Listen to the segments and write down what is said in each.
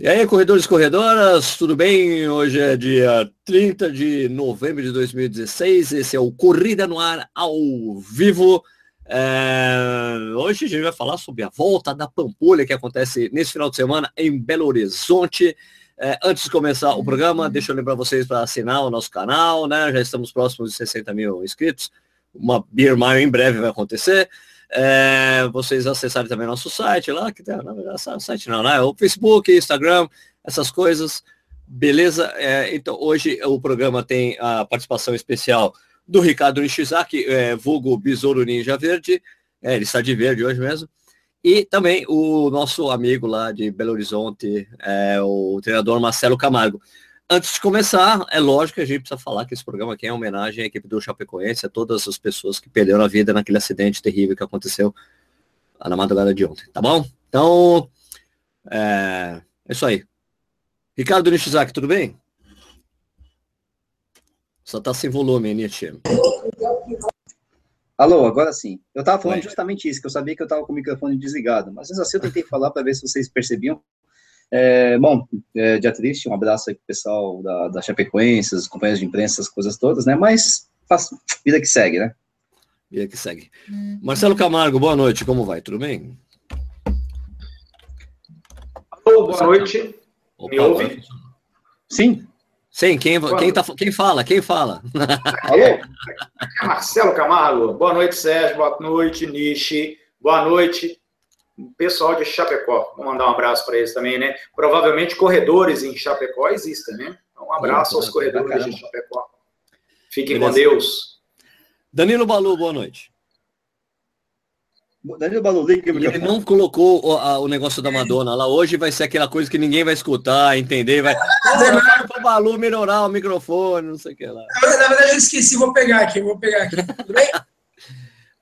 E aí, corredores e corredoras, tudo bem? Hoje é dia 30 de novembro de 2016, esse é o Corrida no Ar ao vivo. Hoje a gente vai falar sobre a volta da Pampulha que acontece nesse final de semana em Belo Horizonte. Antes de começar o programa, deixa eu lembrar vocês para assinar o nosso canal, né? Já estamos próximos de 60 mil inscritos, uma Beer Mile em breve vai acontecer. Vocês acessarem também nosso site lá, que tem, na verdade, site não, né? O Facebook, Instagram, essas coisas, beleza? Então, hoje o programa tem a participação especial do Ricardo Nishizaki, vulgo Besouro Ninja Verde, ele está de verde hoje mesmo, e também o nosso amigo lá de Belo Horizonte, o treinador Marcelo Camargo. Antes de começar, é lógico que a gente precisa falar que esse programa aqui é uma homenagem à equipe do Chapecoense, a todas as pessoas que perderam a vida naquele acidente terrível que aconteceu na madrugada de ontem, tá bom? Então, é isso aí. Ricardo Nishizaki, tudo bem? Só tá sem volume, Nietzsche. Alô, agora sim. Eu tava falando justamente isso, que eu sabia que eu tava com o microfone desligado, mas assim eu tentei falar para ver se vocês percebiam. Dia triste, um abraço aí pro pessoal da Chapecoense, os companheiros de imprensa, as coisas todas, né? Mas vida que segue, né? Vida que segue. Marcelo Camargo, boa noite, como vai? Tudo bem? Alô, boa noite. Opa, me ouve? Sim. Sim, quem fala? Alô? É Marcelo Camargo, boa noite, Sérgio, boa noite, Nishi, boa noite. Pessoal de Chapecó, vou mandar um abraço para eles também, né? Provavelmente corredores em Chapecó existem, né? Então, um abraço aos corredores de Chapecó. Fiquem com Deus. Danilo Balu, boa noite. Danilo Balu, ele não colocou o negócio da Madonna lá. Hoje vai ser aquela coisa que ninguém vai escutar, entender. Vai para o Balu melhorar o microfone, não sei o que lá. Na verdade, eu esqueci, vou pegar aqui. Tudo bem?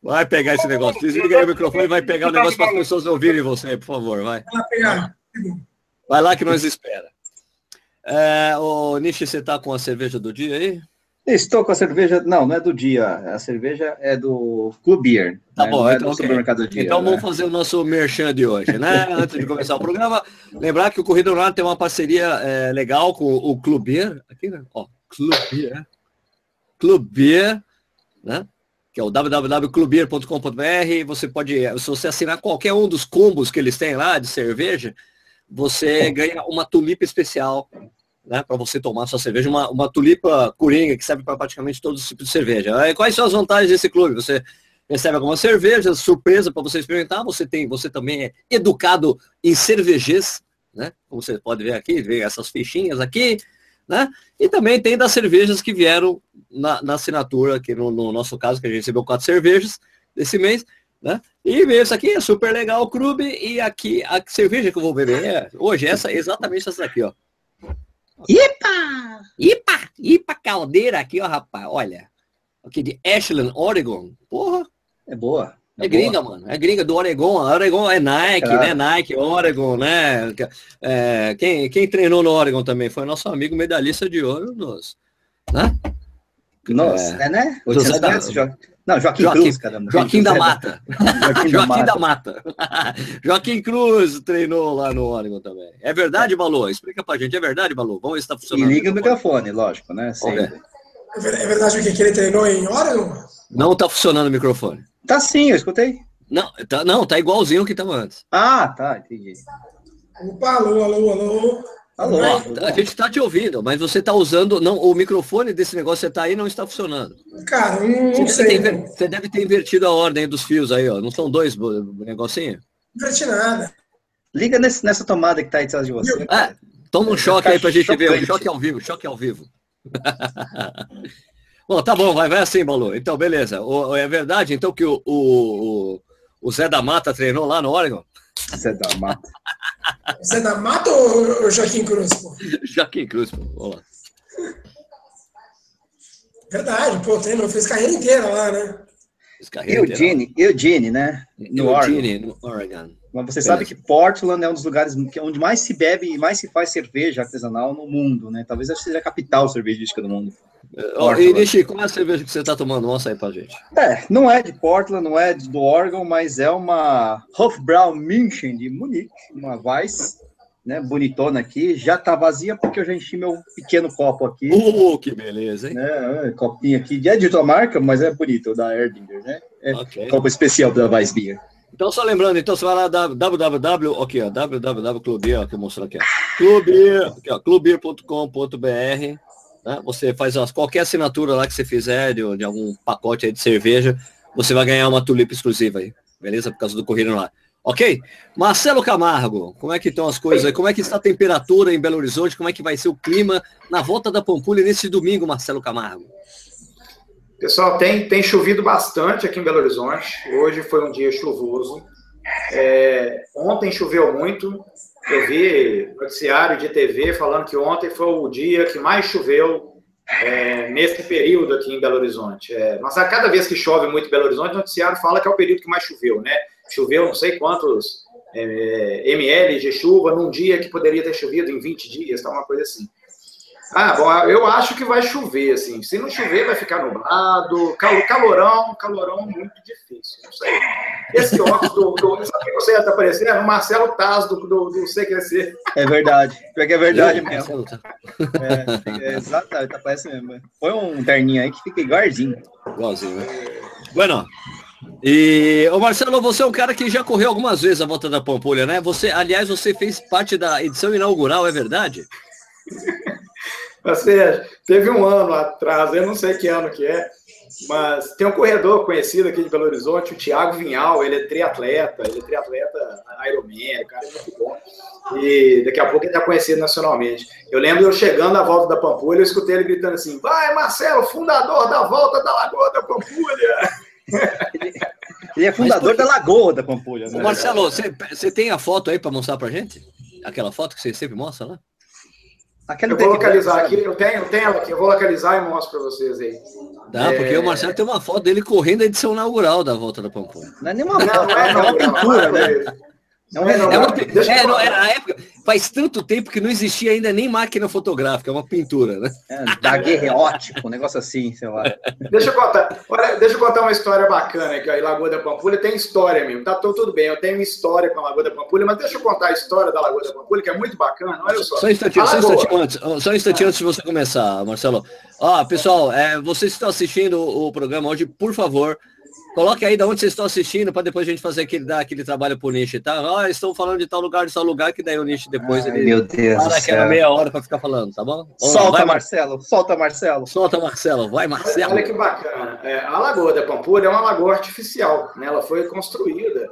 Vai pegar esse negócio. Desliga aí o microfone e vai pegar o negócio para as pessoas ouvirem você, por favor. Vai lá que nós espera. Ô, Nishi, você está com a cerveja do dia aí? Estou com a cerveja... Não é do dia. A cerveja é do Club Beer. Tá, né? Bom. Não, então, do dia, então, né? Vamos fazer o nosso merchan de hoje, né? Antes de começar o programa, lembrar que o Corrida no Ar tem uma parceria legal com o Club Beer. Aqui, né? Ó, Club Beer, né? Que é o www.clubbeer.com.br. Você pode, se você assinar qualquer um dos combos que eles têm lá de cerveja, você ganha uma tulipa especial, né, para você tomar sua cerveja, uma tulipa coringa que serve para praticamente todos os tipos de cerveja. Quais são as vantagens desse clube? Você recebe alguma cerveja, surpresa para você experimentar, você também é educado em cervejas, né? Como você pode ver aqui, ver essas fichinhas aqui. Né? E também tem das cervejas que vieram na assinatura, que no nosso caso, que a gente recebeu 4 cervejas desse mês, né? E veio isso aqui, é super legal, o clube, e aqui a cerveja que eu vou beber hoje, exatamente essa aqui, ó. Ipa caldeira aqui, ó, rapaz, olha. Aqui de Ashland, Oregon, porra. É boa. É gringa, mano. É gringa do Oregon. Oregon é Nike, né? Nike, Oregon, né? Quem treinou no Oregon também foi nosso amigo medalhista de ouro, né? Nossa, né? Joaquim Cruz, caramba. Joaquim da Mata. Joaquim Cruz treinou lá no Oregon também. É verdade, Balu? Explica pra gente. É verdade, Balu? Vamos ver se tá funcionando. E liga o microfone, lógico, né? É verdade que ele treinou em Oregon? Não tá funcionando o microfone. Tá sim, eu escutei. Não, tá igualzinho o que tava antes. Ah, tá, entendi. Opa, alô. A gente tá te ouvindo, mas você tá usando... Não, o microfone desse negócio que tá aí não está funcionando. Cara, não sei. Você deve ter invertido a ordem dos fios aí, ó. Não são 2 negocinhos? Não inverti nada. Liga nessa tomada que tá aí atrás de você. Toma um choque aí pra gente ver. Um choque ao vivo. Bom, tá bom, vai assim, Balu. Então, beleza. É verdade, então, que o Zé da Mata treinou lá no Oregon? Zé da Mata ou Joaquim Cruz, pô? Joaquim Cruz, pô. Vamos lá. Verdade, pô, treinou, fez carreira inteira lá, né? Eugene, né? No Oregon. Mas você sabe que Portland é um dos lugares onde mais se bebe e mais se faz cerveja artesanal no mundo, né? Talvez seja a capital cervejística do mundo. E Nishi, qual é a cerveja que você está tomando? Mostra aí pra gente. Não é de Portland, não é do Oregon, mas é uma Hofbrau München de Munique, uma Weiss. né, bonitona aqui, já tá vazia porque eu já enchi meu pequeno copo aqui. Que beleza, hein? Né, copinho aqui, é de outra marca, mas é bonito, da Erdinger, né? É okay. Copo especial da Weiss Beer. Então, só lembrando, então, você vai lá, www.clubbeer, que eu mostro aqui, ó. clubbeer.com.br, né? Você faz qualquer assinatura lá que você fizer, de algum pacote aí de cerveja, você vai ganhar uma tulipa exclusiva aí, beleza? Por causa do Corrida no Ar. Ok? Marcelo Camargo, como é que estão as coisas aí? Como é que está a temperatura em Belo Horizonte? Como é que vai ser o clima na volta da Pampulha nesse domingo, Marcelo Camargo? Pessoal, tem chovido bastante aqui em Belo Horizonte. Hoje foi um dia chuvoso. Ontem choveu muito. Eu vi noticiário de TV falando que ontem foi o dia que mais choveu nesse período aqui em Belo Horizonte. Mas a cada vez que chove muito em Belo Horizonte, o noticiário fala que é o período que mais choveu, né? Choveu não sei quantos ml de chuva num dia que poderia ter chovido em 20 dias, tá, uma coisa assim. Ah, bom, eu acho que vai chover, assim. Se não chover, vai ficar nublado. Calorão muito difícil. Não sei. Esse óculos sabe que você está aparecendo? É o Marcelo Taz do CQC. É verdade. É verdade mesmo. Exatamente, parece mesmo. Põe um terninho aí que fica igualzinho. Igualzinho, né? Bueno. E, ô Marcelo, você é um cara que já correu algumas vezes a volta da Pampulha, né? Aliás, você fez parte da edição inaugural, é verdade? Ou seja, teve um ano atrás, eu não sei que ano que é, mas tem um corredor conhecido aqui de Belo Horizonte, o Thiago Vinhal, ele é triatleta Ironman, o cara é muito bom, e daqui a pouco ele está conhecido nacionalmente. Eu lembro eu chegando na volta da Pampulha, eu escutei ele gritando assim, vai Marcelo, fundador da volta da Lagoa da Pampulha! Ele é fundador da Lagoa da Pampulha, né? Marcelo, você tem a foto aí para mostrar pra gente? Aquela foto que você sempre mostra lá? Eu vou localizar aqui, eu tenho ela aqui, eu vou localizar e mostro para vocês aí. Dá, porque o Marcelo tem uma foto dele correndo a edição inaugural da volta da Pampulha. Não é nenhuma foto, é uma pintura, né? Na época, faz tanto tempo que não existia ainda nem máquina fotográfica, é uma pintura, né? Daguerreótipo, um negócio assim, sei lá. Deixa eu contar uma história bacana aqui, ó, em Lagoa da Pampulha tem história mesmo, tá tudo bem, eu tenho história com a Lagoa da Pampulha, mas deixa eu contar a história da Lagoa da Pampulha, que é muito bacana, olha só. Só um instantinho antes de você começar, Marcelo. Ó, pessoal, vocês que estão assistindo o programa hoje, por favor, coloque aí de onde vocês estão assistindo, para depois a gente fazer dar aquele trabalho pro Nishi, tá? Estão falando de tal lugar, que daí o Nishi depois ele para aquela meia hora para ficar falando, tá bom? Solta, Marcelo. Olha que bacana. A Lagoa da Pampulha é uma lagoa artificial, né? Ela foi construída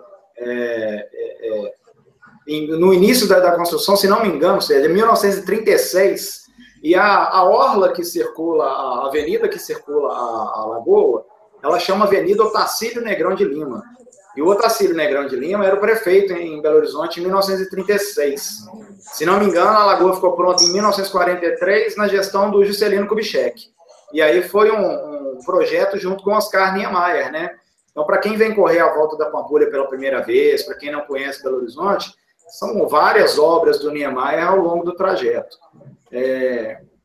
no início da construção, se não me engano, de 1936, e a orla que circula, a avenida que circula a lagoa, ela chama Avenida Otacílio Negrão de Lima. E o Otacílio Negrão de Lima era o prefeito em Belo Horizonte em 1936. Se não me engano, a lagoa ficou pronta em 1943, na gestão do Juscelino Kubitschek. E aí foi um projeto junto com Oscar Niemeyer, né? Então, para quem vem correr a volta da Pampulha pela primeira vez, para quem não conhece Belo Horizonte, são várias obras do Niemeyer ao longo do trajeto.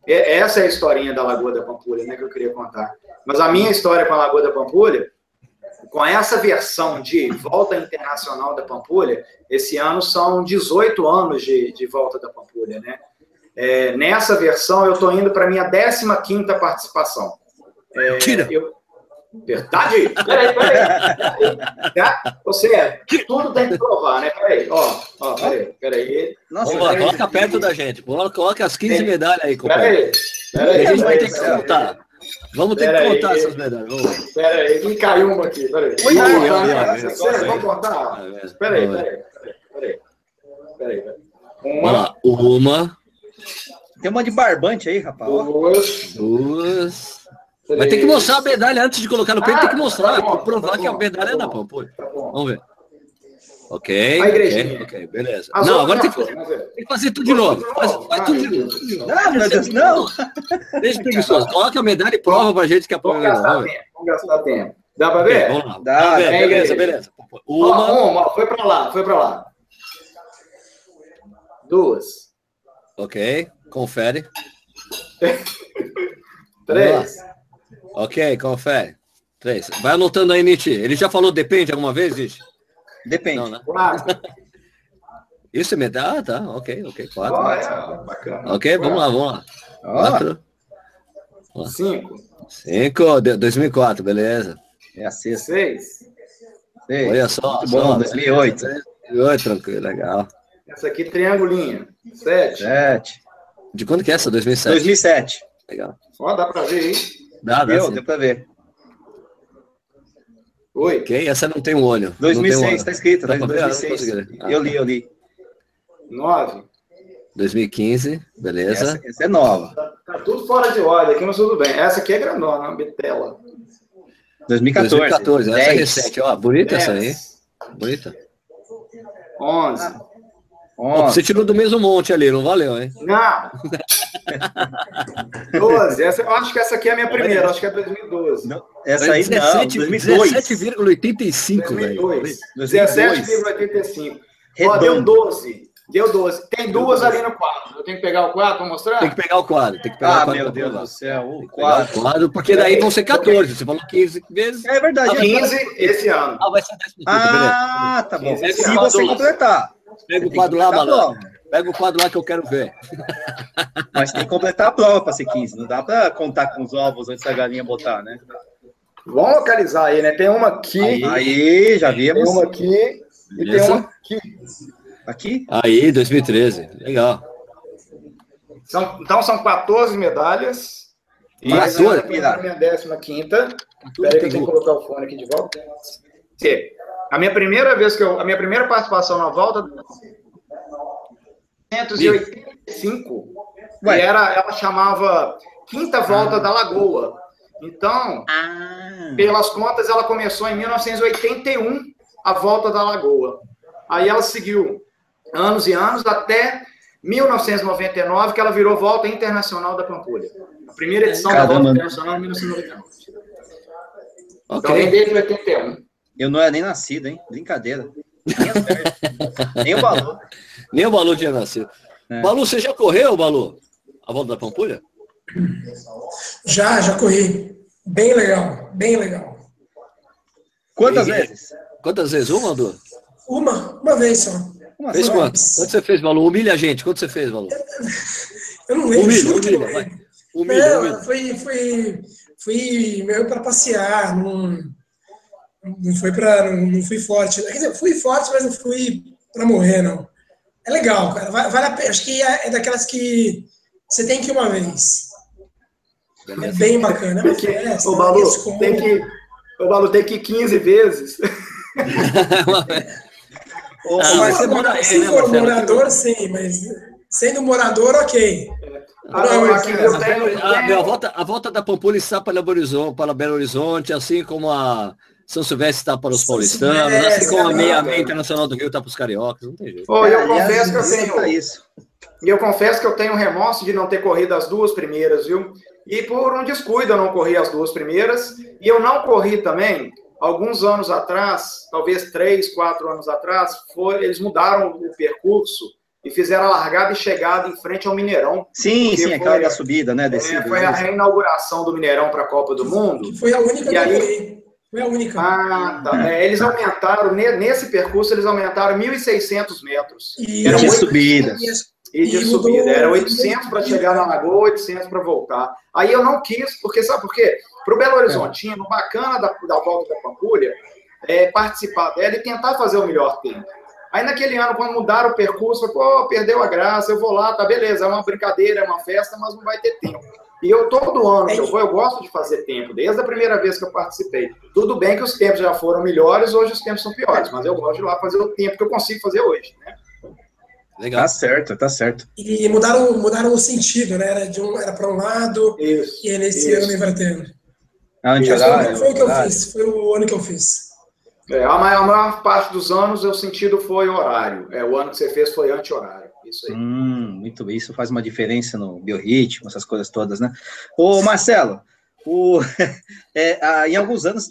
Essa é a historinha da Lagoa da Pampulha, né, que eu queria contar. Mas a minha história com a Lagoa da Pampulha, com essa versão de Volta Internacional da Pampulha, esse ano são 18 anos de Volta da Pampulha, né? Nessa versão, eu estou indo para a minha 15ª participação. Tira! Verdade? Peraí. Tá? Ou seja, tudo tem que provar, né? Peraí. Nossa, coloca perto da gente. Coloca as 15 medalhas aí, companheiro. Peraí. A gente vai ter que contar. Vamos ter que contar essas medalhas. Peraí, me caiu uma aqui. Peraí. Vamos contar? Peraí. Uma. Tem uma de barbante aí, rapaz. Duas. Vai ter que mostrar a medalha antes de colocar no peito, tem que mostrar, provar que a medalha é da Pampulha. Tá, vamos ver. Ok. A igrejinha. Ok, beleza. Não, agora tem que fazer tudo de novo. Faz tudo de novo. Ah, meu Deus, não. Deixa preguiçoso. Coloca a medalha e prova pra gente que a Pampulha é da Pampulha. Vamos gastar tempo. Dá pra ver? Vamos lá. Dá, beleza. Uma. Foi pra lá. Duas. Ok, confere. 3. Ok, confere. 3. Vai anotando aí, Nietzsche. Ele já falou depende alguma vez, Nietzsche? Depende. Não, né? 4. Isso é medalha? Ah, tá, ok. 4. Ah, é, bacana. Ok, vamos lá. 4. 5. 2004, beleza. É a 6. Olha só. Muito bom, 2008. 2008, tranquilo, legal. Essa aqui, triangulinha. 7. De quando que é essa? 2007? 2007. Legal. Ó, dá pra ver, hein? Dá sim. Deu pra ver. Oi. Ok, essa não tem um olho. 2006, tá escrito. Tá 2006. Eu li. 9. 2015, beleza. Essa é nova. Tá tudo fora de ordem aqui, mas tudo bem. Essa aqui é grandona, uma bitela. 2014. 10. Essa é recente, ó. Bonita 10. Essa aí. Bonita. 11. Oh, você tirou do mesmo monte ali, não valeu, hein? Não! 12. Essa, acho que essa aqui é a minha primeira, acho que é 2012. Não, essa aí não, 17,85, velho. 17,85. Ó, deu 12. Tem duas ali no quadro. Eu tenho que pegar o quadro para mostrar? Tem que pegar o quadro. Meu Deus do céu, o quadro. Porque daí vão ser 14. Você falou 15 vezes. É verdade. 15 esse ano. Ah, vai ser 10 minutos. Ah, tá bom. Se você completar. Pega o quadro lá, malandro. Pega o quadro lá que eu quero ver. Mas tem que completar a prova para ser 15. Não dá para contar com os ovos antes da galinha botar, né? Vamos localizar aí, né? Tem uma aqui. Aí já vimos. Tem uma aqui e tem uma aqui. Aqui? Aí, 2013. Legal. Então são 14 medalhas. E mais uma da minha 15ª. Espera aí que eu tenho que colocar o fone aqui de volta. Sim. A minha primeira participação na volta 185. Ela chamava Quinta Volta da Lagoa. Então, pelas contas, ela começou em 1981 a Volta da Lagoa. Aí ela seguiu anos e anos até 1999, que ela virou Volta Internacional da Pampulha. A primeira edição da Volta Internacional em 1999. Okay. Então, vem desde 81. Eu não era nem nascido, hein? Brincadeira. Nem o Balu. Nem o Balu tinha nascido. É. Balu, você já correu, Balu? A Volta da Pampulha? Já corri. Bem legal. Quantas vezes? Quantas vezes? Uma ou duas? Uma vez só. Fez quanto? Quanto você fez, Balu? Humilha a gente. Quanto você fez, Balu? Eu não lembro. Humilha. Fui meio para passear, não fui forte. Quer dizer, fui forte, mas não fui para morrer, não. É legal, cara. Vale a pena. Acho que é daquelas que você tem que ir uma vez. É bem bacana. É uma festa. O Balu tem que ir 15 vezes. Se for morador, sim, mas sendo morador, ok. A volta da Pampulha está para Belo Horizonte, assim como a São Silvestre está para os paulistanos, assim como a meia internacional do Rio está para os cariocas, não tem jeito. Eu confesso que eu tenho remorso de não ter corrido as duas primeiras, viu? E por um descuido eu não corri as duas primeiras, e eu não corri também. Alguns anos atrás, talvez 3, 4 anos atrás, eles mudaram o percurso e fizeram a largada e chegada em frente ao Mineirão. Sim, aquela da subida, né? Foi a reinauguração do Mineirão para a Copa do Mundo. Que foi a única que foi a única. Ah, tá. Eles aumentaram, nesse percurso, eles aumentaram 1.600 metros. E de subida. Era 800 para chegar na Lagoa, 800 para voltar. Aí eu não quis, porque sabe por quê? Para o Belo Horizontino, bacana da volta da Pampulha, participar dela e tentar fazer o melhor tempo. Aí naquele ano, quando mudaram o percurso, perdeu a graça, eu vou lá, tá, beleza, é uma brincadeira, é uma festa, mas não vai ter tempo. E eu todo ano que eu vou, eu gosto de fazer tempo, desde a primeira vez que eu participei. Tudo bem que os tempos já foram melhores, hoje os tempos são piores, mas eu gosto de ir lá fazer o tempo que eu consigo fazer hoje, né? Legal. Tá certo. E mudaram o sentido, né? Era para um lado, isso, e nesse ano invertendo. Foi o ano que eu fiz. A maior parte dos anos o sentido foi horário. O ano que você fez foi anti-horário. Isso aí. Muito bem, isso faz uma diferença no biorritmo, essas coisas todas, né? Ô, Marcelo, em alguns anos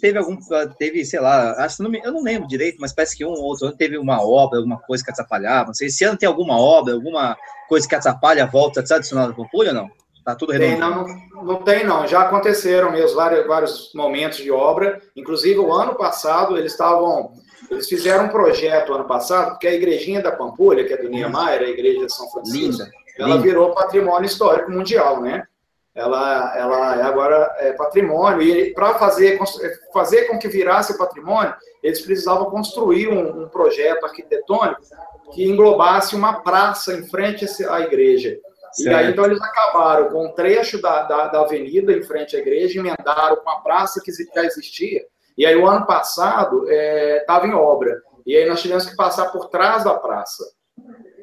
teve, sei lá, eu não lembro direito, mas parece que um ou outro ano teve uma obra, alguma coisa que atrapalhava. Não sei, esse ano tem alguma obra, alguma coisa que atrapalha a volta tradicional da Pampulha ou não? Tá tudo redondo? Não tem não. Já aconteceram mesmo vários momentos de obra. Inclusive, o ano passado, eles estavam Eles fizeram um projeto ano passado, porque a igrejinha da Pampulha, que é do Niemeyer, a igreja de São Francisco, linda, ela virou patrimônio histórico mundial, né? Ela agora é patrimônio, e para fazer com que virasse patrimônio, eles precisavam construir um projeto arquitetônico que englobasse uma praça em frente à igreja. Certo. E aí, então, eles acabaram com um trecho da avenida em frente à igreja, emendaram com a praça que já existia, e aí o ano passado estava em obra, e aí nós tivemos que passar por trás da praça.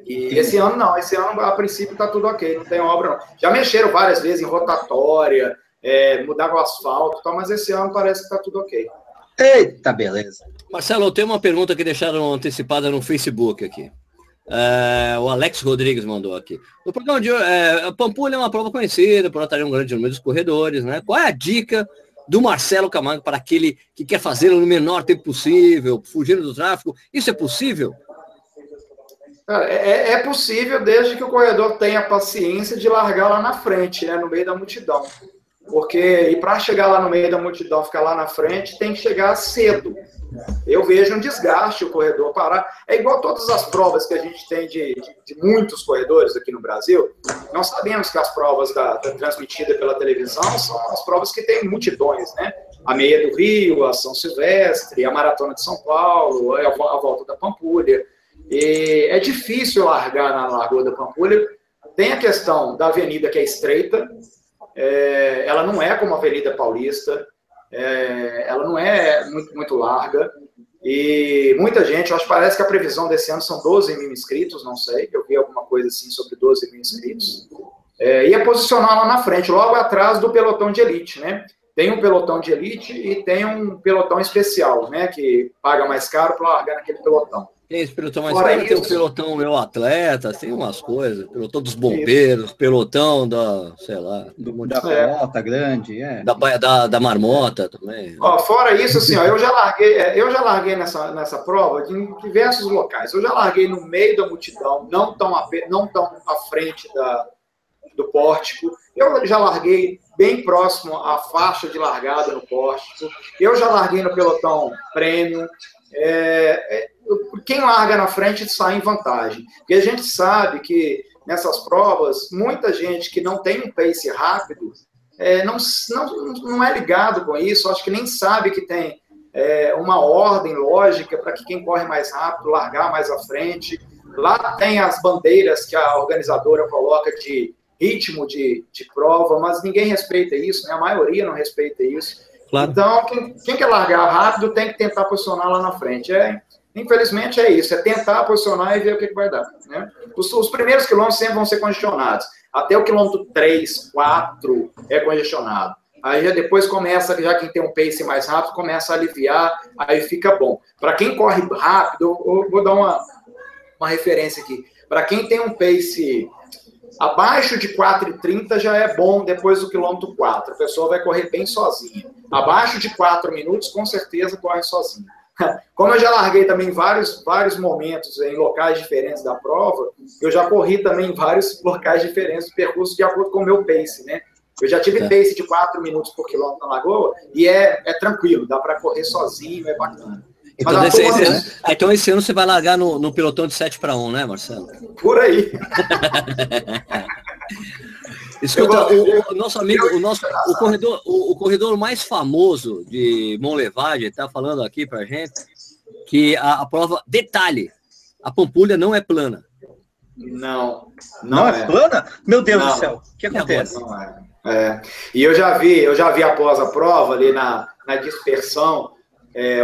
E esse ano não, esse ano a princípio está tudo ok, não tem obra não. Já mexeram várias vezes em rotatória, mudaram o asfalto e tal, mas esse ano parece que está tudo ok. Eita, beleza. Marcelo, eu tenho uma pergunta que deixaram antecipada no Facebook aqui. O Alex Rodrigues mandou aqui. No programa de hoje, a Pampulha é uma prova conhecida por atrair um grande número de corredores, né? Qual é a dica do Marcelo Camargo para aquele que quer fazê-lo no menor tempo possível, fugindo do tráfego? Isso é possível? É possível desde que o corredor tenha paciência de largar lá na frente, né, no meio da multidão. Porque para chegar lá no meio da multidão, ficar lá na frente, tem que chegar cedo. Eu vejo um desgaste o corredor parar. É igual todas as provas que a gente tem de muitos corredores aqui no Brasil. Nós sabemos que as provas transmitidas pela televisão são as provas que tem multidões, né? A meia do Rio, a São Silvestre, a Maratona de São Paulo, a Volta da Pampulha. E é difícil largar na Lagoa da Pampulha. Tem a questão da avenida que é estreita, ela não é como a Avenida Paulista, ela não é muito, muito larga, e muita gente, eu acho que parece que a previsão desse ano são 12 mil inscritos, não sei, eu vi alguma coisa assim sobre 12 mil inscritos, e é posicionar lá na frente, logo atrás do pelotão de elite, né? Tem um pelotão de elite e tem um pelotão especial, né, que paga mais caro para largar naquele pelotão. Tem esse pelotão mais caro, tem o pelotão Meu Atleta, tem umas coisas, pelotão dos bombeiros, isso. Pelotão da, sei lá, da marmota grande, da marmota também. Ó, fora isso, assim, ó, eu já larguei nessa prova em diversos locais. Eu já larguei no meio da multidão, não tão à frente do pórtico. Eu já larguei bem próximo à faixa de largada no pórtico. Eu já larguei no pelotão prêmio. Quem larga na frente sai em vantagem, porque a gente sabe que nessas provas, muita gente que não tem um pace rápido não é ligado com isso, acho que nem sabe que tem uma ordem lógica para que quem corre mais rápido largar mais à frente. Lá tem as bandeiras que a organizadora coloca de ritmo de prova, mas ninguém respeita isso, né? A maioria não respeita isso. Claro. Então, quem quer largar rápido tem que tentar posicionar lá na frente. Infelizmente é isso, é tentar posicionar e ver o que vai dar, né? Os primeiros quilômetros sempre vão ser congestionados. Até o quilômetro 3, 4 é congestionado. Aí depois começa, já quem tem um pace mais rápido, começa a aliviar, aí fica bom. Para quem corre rápido, eu vou dar uma referência aqui. Para quem tem um pace abaixo de 4,30 já é bom depois do quilômetro 4. A pessoa vai correr bem sozinha. Abaixo de 4 minutos, com certeza, corre sozinha. Como eu já larguei também em vários momentos em locais diferentes da prova, eu já corri também em vários locais diferentes do percurso de acordo com o meu pace, né? Eu já tive pace de 4 minutos por quilômetro na Lagoa e é tranquilo, dá para correr sozinho, é bacana. Então esse ano você vai largar no pelotão de 7-1, né, Marcelo? Por aí. Escuta, o nosso amigo, o corredor mais famoso de Monlevade está falando aqui para a gente que a prova, detalhe, a Pampulha não é plana. Não é plana? Meu Deus do céu, o que acontece? E eu já vi após a prova ali na dispersão.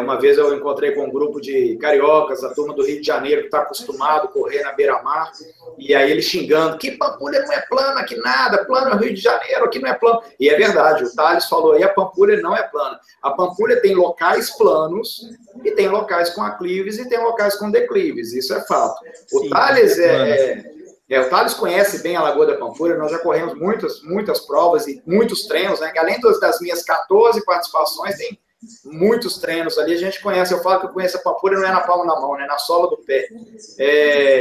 Uma vez eu encontrei com um grupo de cariocas, a turma do Rio de Janeiro, que está acostumado a correr na beira-mar, e aí eles xingando, que Pampulha não é plana, que nada, plano é Rio de Janeiro, aqui não é plano. E é verdade, o Thales falou aí, a Pampulha não é plana. A Pampulha tem locais planos, e tem locais com aclives, e tem locais com declives, isso é fato. O Thales conhece bem a Lagoa da Pampulha, nós já corremos muitas provas e muitos treinos, né? Além das minhas 14 participações, tem muitos treinos ali, a gente conhece, eu falo que eu conheço a Pampulha, não é na palma da mão, é na sola do pé,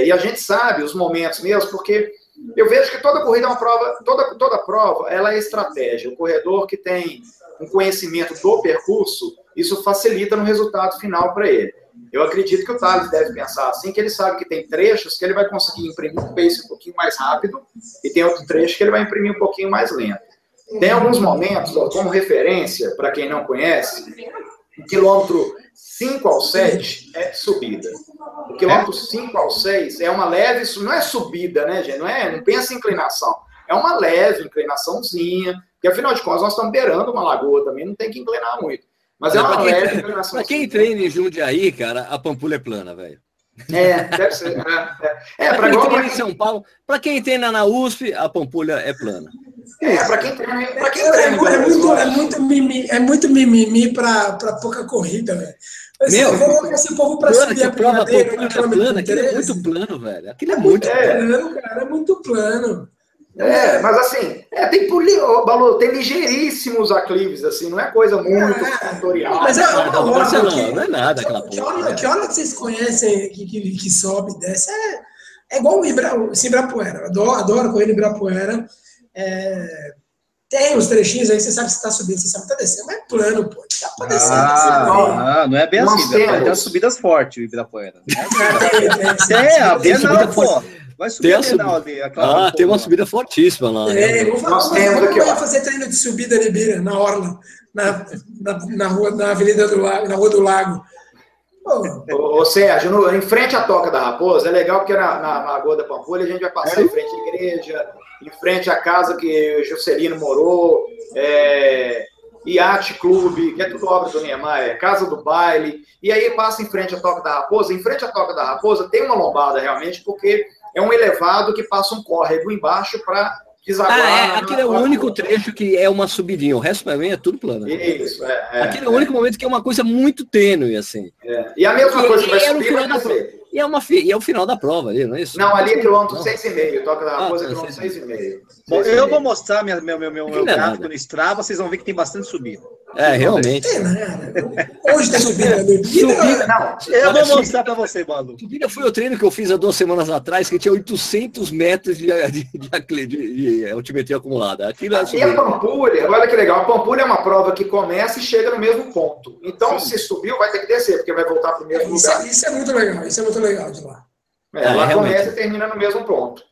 e a gente sabe os momentos mesmo, porque eu vejo que toda corrida é uma prova, toda prova, ela é estratégia, o corredor que tem um conhecimento do percurso, isso facilita no resultado final para ele. Eu acredito que o Thales deve pensar assim, que ele sabe que tem trechos que ele vai conseguir imprimir um pace um pouquinho mais rápido e tem outro trecho que ele vai imprimir um pouquinho mais lento. Tem alguns momentos, ó, como referência, para quem não conhece, o quilômetro 5 ao 7 é subida. O quilômetro 5 ao 6 é uma leve... Não é subida, né, gente? Não pensa em inclinação. É uma leve inclinaçãozinha, porque, afinal de contas, nós estamos beirando uma lagoa também, não tem que inclinar muito. Mas é uma leve inclinação. Para quem treina em Jundiaí, cara, a Pampulha é plana, velho. É, deve ser. Para quem treina em São Paulo, para quem treina na USP, a Pampulha é plana. Para quem treina... É muito mimimi para pouca corrida, velho. Meu, vou colocar esse povo para subir a brincadeira. Aquilo é muito plano, velho. Aquilo é muito plano, cara. É muito plano. Mas assim, tem ligeiríssimos aclives, assim, não é coisa muito tutorial. Mas não é nada aquela porra. Que hora que vocês conhecem que sobe e desce? É igual o Ibirapuera. Adoro correr no Ibirapuera. Tem os trechinhos aí, você sabe se está subindo, você sabe se está descendo, mas é plano, pô. Dá para descer. Não é bem assim, tem as subidas fortes o Ibirapuera. A Bienal, pô. Vai subir tem a pedal ali, é claro. Tem uma subida fortíssima lá. Vamos fazer treino de subida ali, Bira, na orla, na Avenida do Lago, na Rua do Lago. Ô, Sérgio, em frente à Toca da Raposa, é legal porque na Lagoa da Pampulha a gente vai passar em frente à igreja, em frente à casa que o Juscelino morou, Iate Clube, que é tudo obra do Niemeyer, Casa do Baile, e aí passa em frente à Toca da Raposa. Em frente à Toca da Raposa tem uma lombada realmente, porque é um elevado que passa um córrego embaixo para desaguar. Aquele é o único trecho que é uma subidinha. O resto para mim é tudo plano. Isso, Aquele é o único momento que é uma coisa muito tênue, assim. E a mesma coisa que vai subir, vai descer. E é o final da prova ali, não é isso? Não, ali é quilômetro 6,5. Toca da Raposa é quilômetro 6,5. Eu vou mostrar meu gráfico no Strava, vocês vão ver que tem bastante subida. Realmente. Hoje tá subida. Não, eu vou mostrar para você, Babu. Subida foi o treino que eu fiz há 2 semanas atrás, que tinha 800 metros de altimetria acumulada. E a Pampulha, olha que legal, a Pampulha é uma prova que começa e chega no mesmo ponto. Então, se subiu, vai ter que descer, porque vai voltar para o mesmo lugar. Isso é muito legal, de lá. Lá começa e termina no mesmo ponto.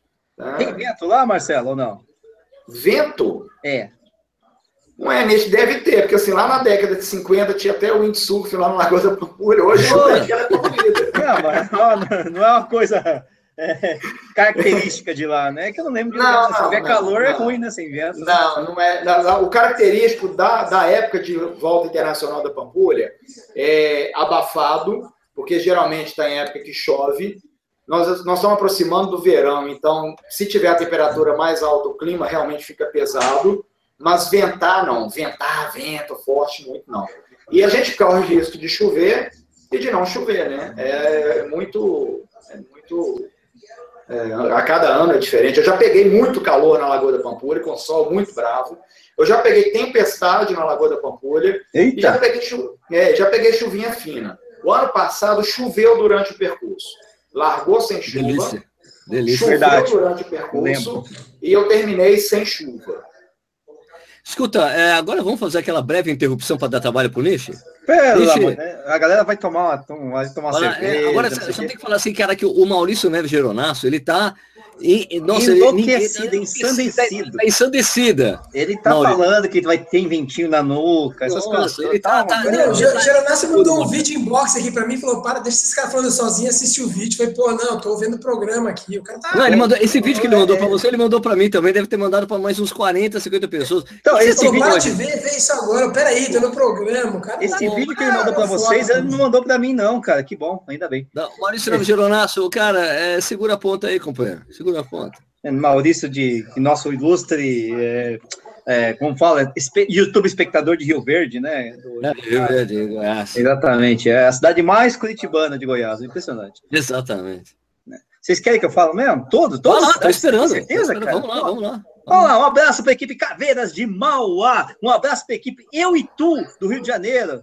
Tem vento lá, Marcelo, ou não? Vento? Não é, neste deve ter, porque assim, lá na década de 50 tinha até o windsurf lá na Lagoa da Pampulha, hoje é corrida. Não é uma coisa característica de lá, né? Que eu não lembro de se tiver calor é ruim, né? Sem vento. Não é. O característico da época de volta internacional da Pampulha é abafado, porque geralmente está em época que chove. Nós estamos aproximando do verão, então se tiver a temperatura mais alta, o clima realmente fica pesado. Mas vento forte, muito não. E a gente corre o risco de chover e de não chover, né? A cada ano é diferente. Eu já peguei muito calor na Lagoa da Pampulha, com sol muito bravo. Eu já peguei tempestade na Lagoa da Pampulha. Eita. E já peguei chuvinha fina. O ano passado choveu durante o percurso. Largou sem chuva. Delícia. Choveu durante o percurso e eu terminei sem chuva. Escuta, agora vamos fazer aquela breve interrupção para dar trabalho para o Nishi? A galera vai tomar cerveja. Agora, você tem que falar assim, cara, que o Maurício Neves Geronasso, ele está... ensandecida. Ele está falando que vai ter ventinho na nuca, essas coisas. O Geronasso mandou um vídeo inbox aqui para mim e falou, deixa esses caras falando sozinho, assistir o vídeo. Eu falei, tô vendo o programa aqui. O cara tá... Não, ele mandou, esse vídeo que ele mandou para você, ele mandou para mim também, deve ter mandado para mais uns 40, 50 pessoas. Então, esse vídeo... Vê isso agora, peraí, tô no programa, cara. Esse vídeo que ele mandou para vocês, ele não mandou para mim não, cara, que bom, ainda bem. Maurício Neves Geronasso, cara, segura a ponta aí, companheiro. Segura a ponta. Maurício, nosso ilustre, como fala, YouTube espectador de Rio Verde, né? Rio Verde, Goiás. Exatamente. É a cidade mais curitibana de Goiás. Impressionante. Exatamente. Vocês querem que eu fale mesmo? Todos? Olá, tô esperando. Certeza, cara? Vamos lá. Olá, um abraço para a equipe Caveiras de Mauá. Um abraço para a equipe Eu e Tu, do Rio de Janeiro.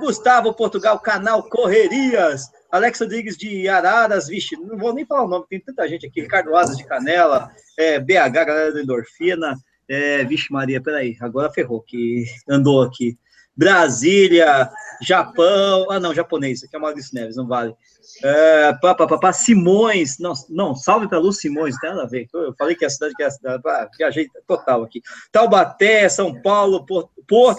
Gustavo Portugal, canal Correrias. Alex Rodrigues de Araras, vixe, não vou nem falar o nome, tem tanta gente aqui, Ricardo Asas de Canela, BH, galera do Endorfina, vixe Maria, peraí, agora ferrou, que andou aqui, Brasília, Japão, ah, não, japonês, isso aqui é o Maurício Neves, não vale. Simões, não, salve para Luz Simões, não tem nada a ver, eu falei que é a cidade que é a cidade, viajei total aqui. Taubaté, São Paulo, Porto,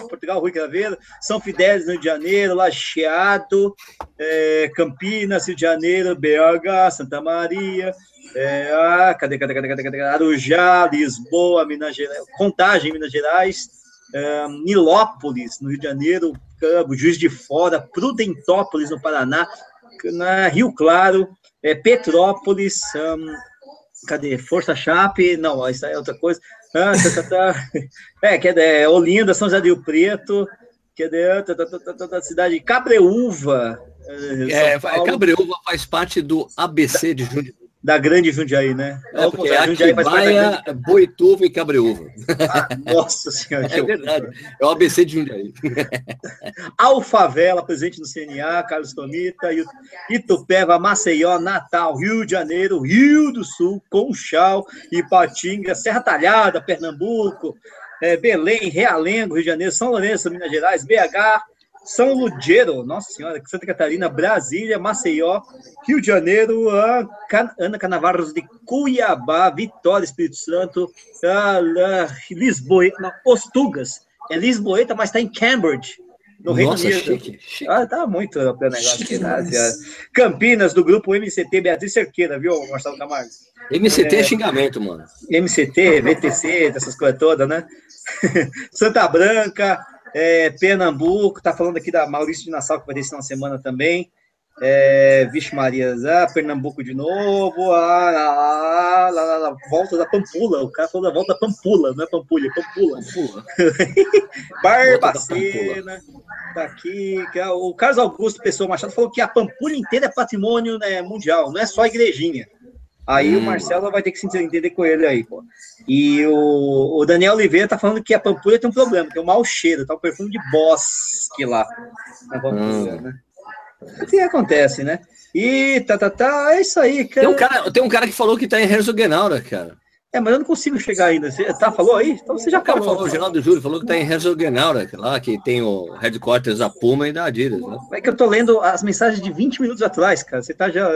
Portugal, Rui Craveiro, São Fidélis, Rio de Janeiro, Lajeado, Campinas, Rio de Janeiro, BH, Santa Maria, cadê, Arujá, Lisboa, Minas Gerais, Contagem, Minas Gerais, Nilópolis, no Rio de Janeiro, Cabo, Juiz de Fora, Prudentópolis, no Paraná, Rio Claro, Petrópolis, cadê? Força Chape, não, isso aí é outra coisa, Olinda, São José do Rio Preto, cidade de Cabreúva, Cabreúva faz parte do ABC de Jundiaí. Da grande Jundiaí, né? Porque Jundiaí faz parte da grande... Boituva e Cabreúva. Ah, nossa senhora. É verdade. É o ABC de Jundiaí. Alfavela, presente no CNA, Carlos Tomita, Itupeva, Maceió, Natal, Rio de Janeiro, Rio do Sul, Conchal, Ipatinga, Serra Talhada, Pernambuco, Belém, Realengo, Rio de Janeiro, São Lourenço, Minas Gerais, BH, São Lugero, nossa senhora, Santa Catarina, Brasília, Maceió, Rio de Janeiro, Ana Canavarros de Cuiabá, Vitória, Espírito Santo, Lisboa, não, Postugas, é Lisboeta, mas está em Cambridge, no Reino Unido. Chique. Ah, tá muito o negócio aqui, né? Campinas, do grupo MCT, Beatriz Cerqueira, viu, Marcelo Camargo? MCT é xingamento, mano. MCT, VTC, dessas coisas todas, né? Santa Branca, Pernambuco, tá falando aqui da Maurício de Nassau, que vai descer na semana também. Vixe Maria, Pernambuco de novo. Volta da Pampulha. O cara falou da volta da Pampulha, não é Pampulha, é Pampulha. Barbacena, tá aqui. O Carlos Augusto Pessoa Machado falou que a Pampulha inteira é patrimônio, né, mundial, não é só a igrejinha. Aí o Marcelo vai ter que se entender com ele aí, pô. E o Daniel Oliveira tá falando que a Pampulha tem um problema, tem um mau cheiro, tá um perfume de bosque lá. Né? O que acontece, né? E é isso aí, cara. Tem um cara que falou que tá em Herzogenaurach, cara. É, mas eu não consigo chegar ainda. Você, falou aí? Então você já falou. O Geraldo Júlio falou que tá em Herzogenaurach, lá que tem o headquarters da Puma e da Adidas. Né? É que eu tô lendo as mensagens de 20 minutos atrás, cara. Você tá já...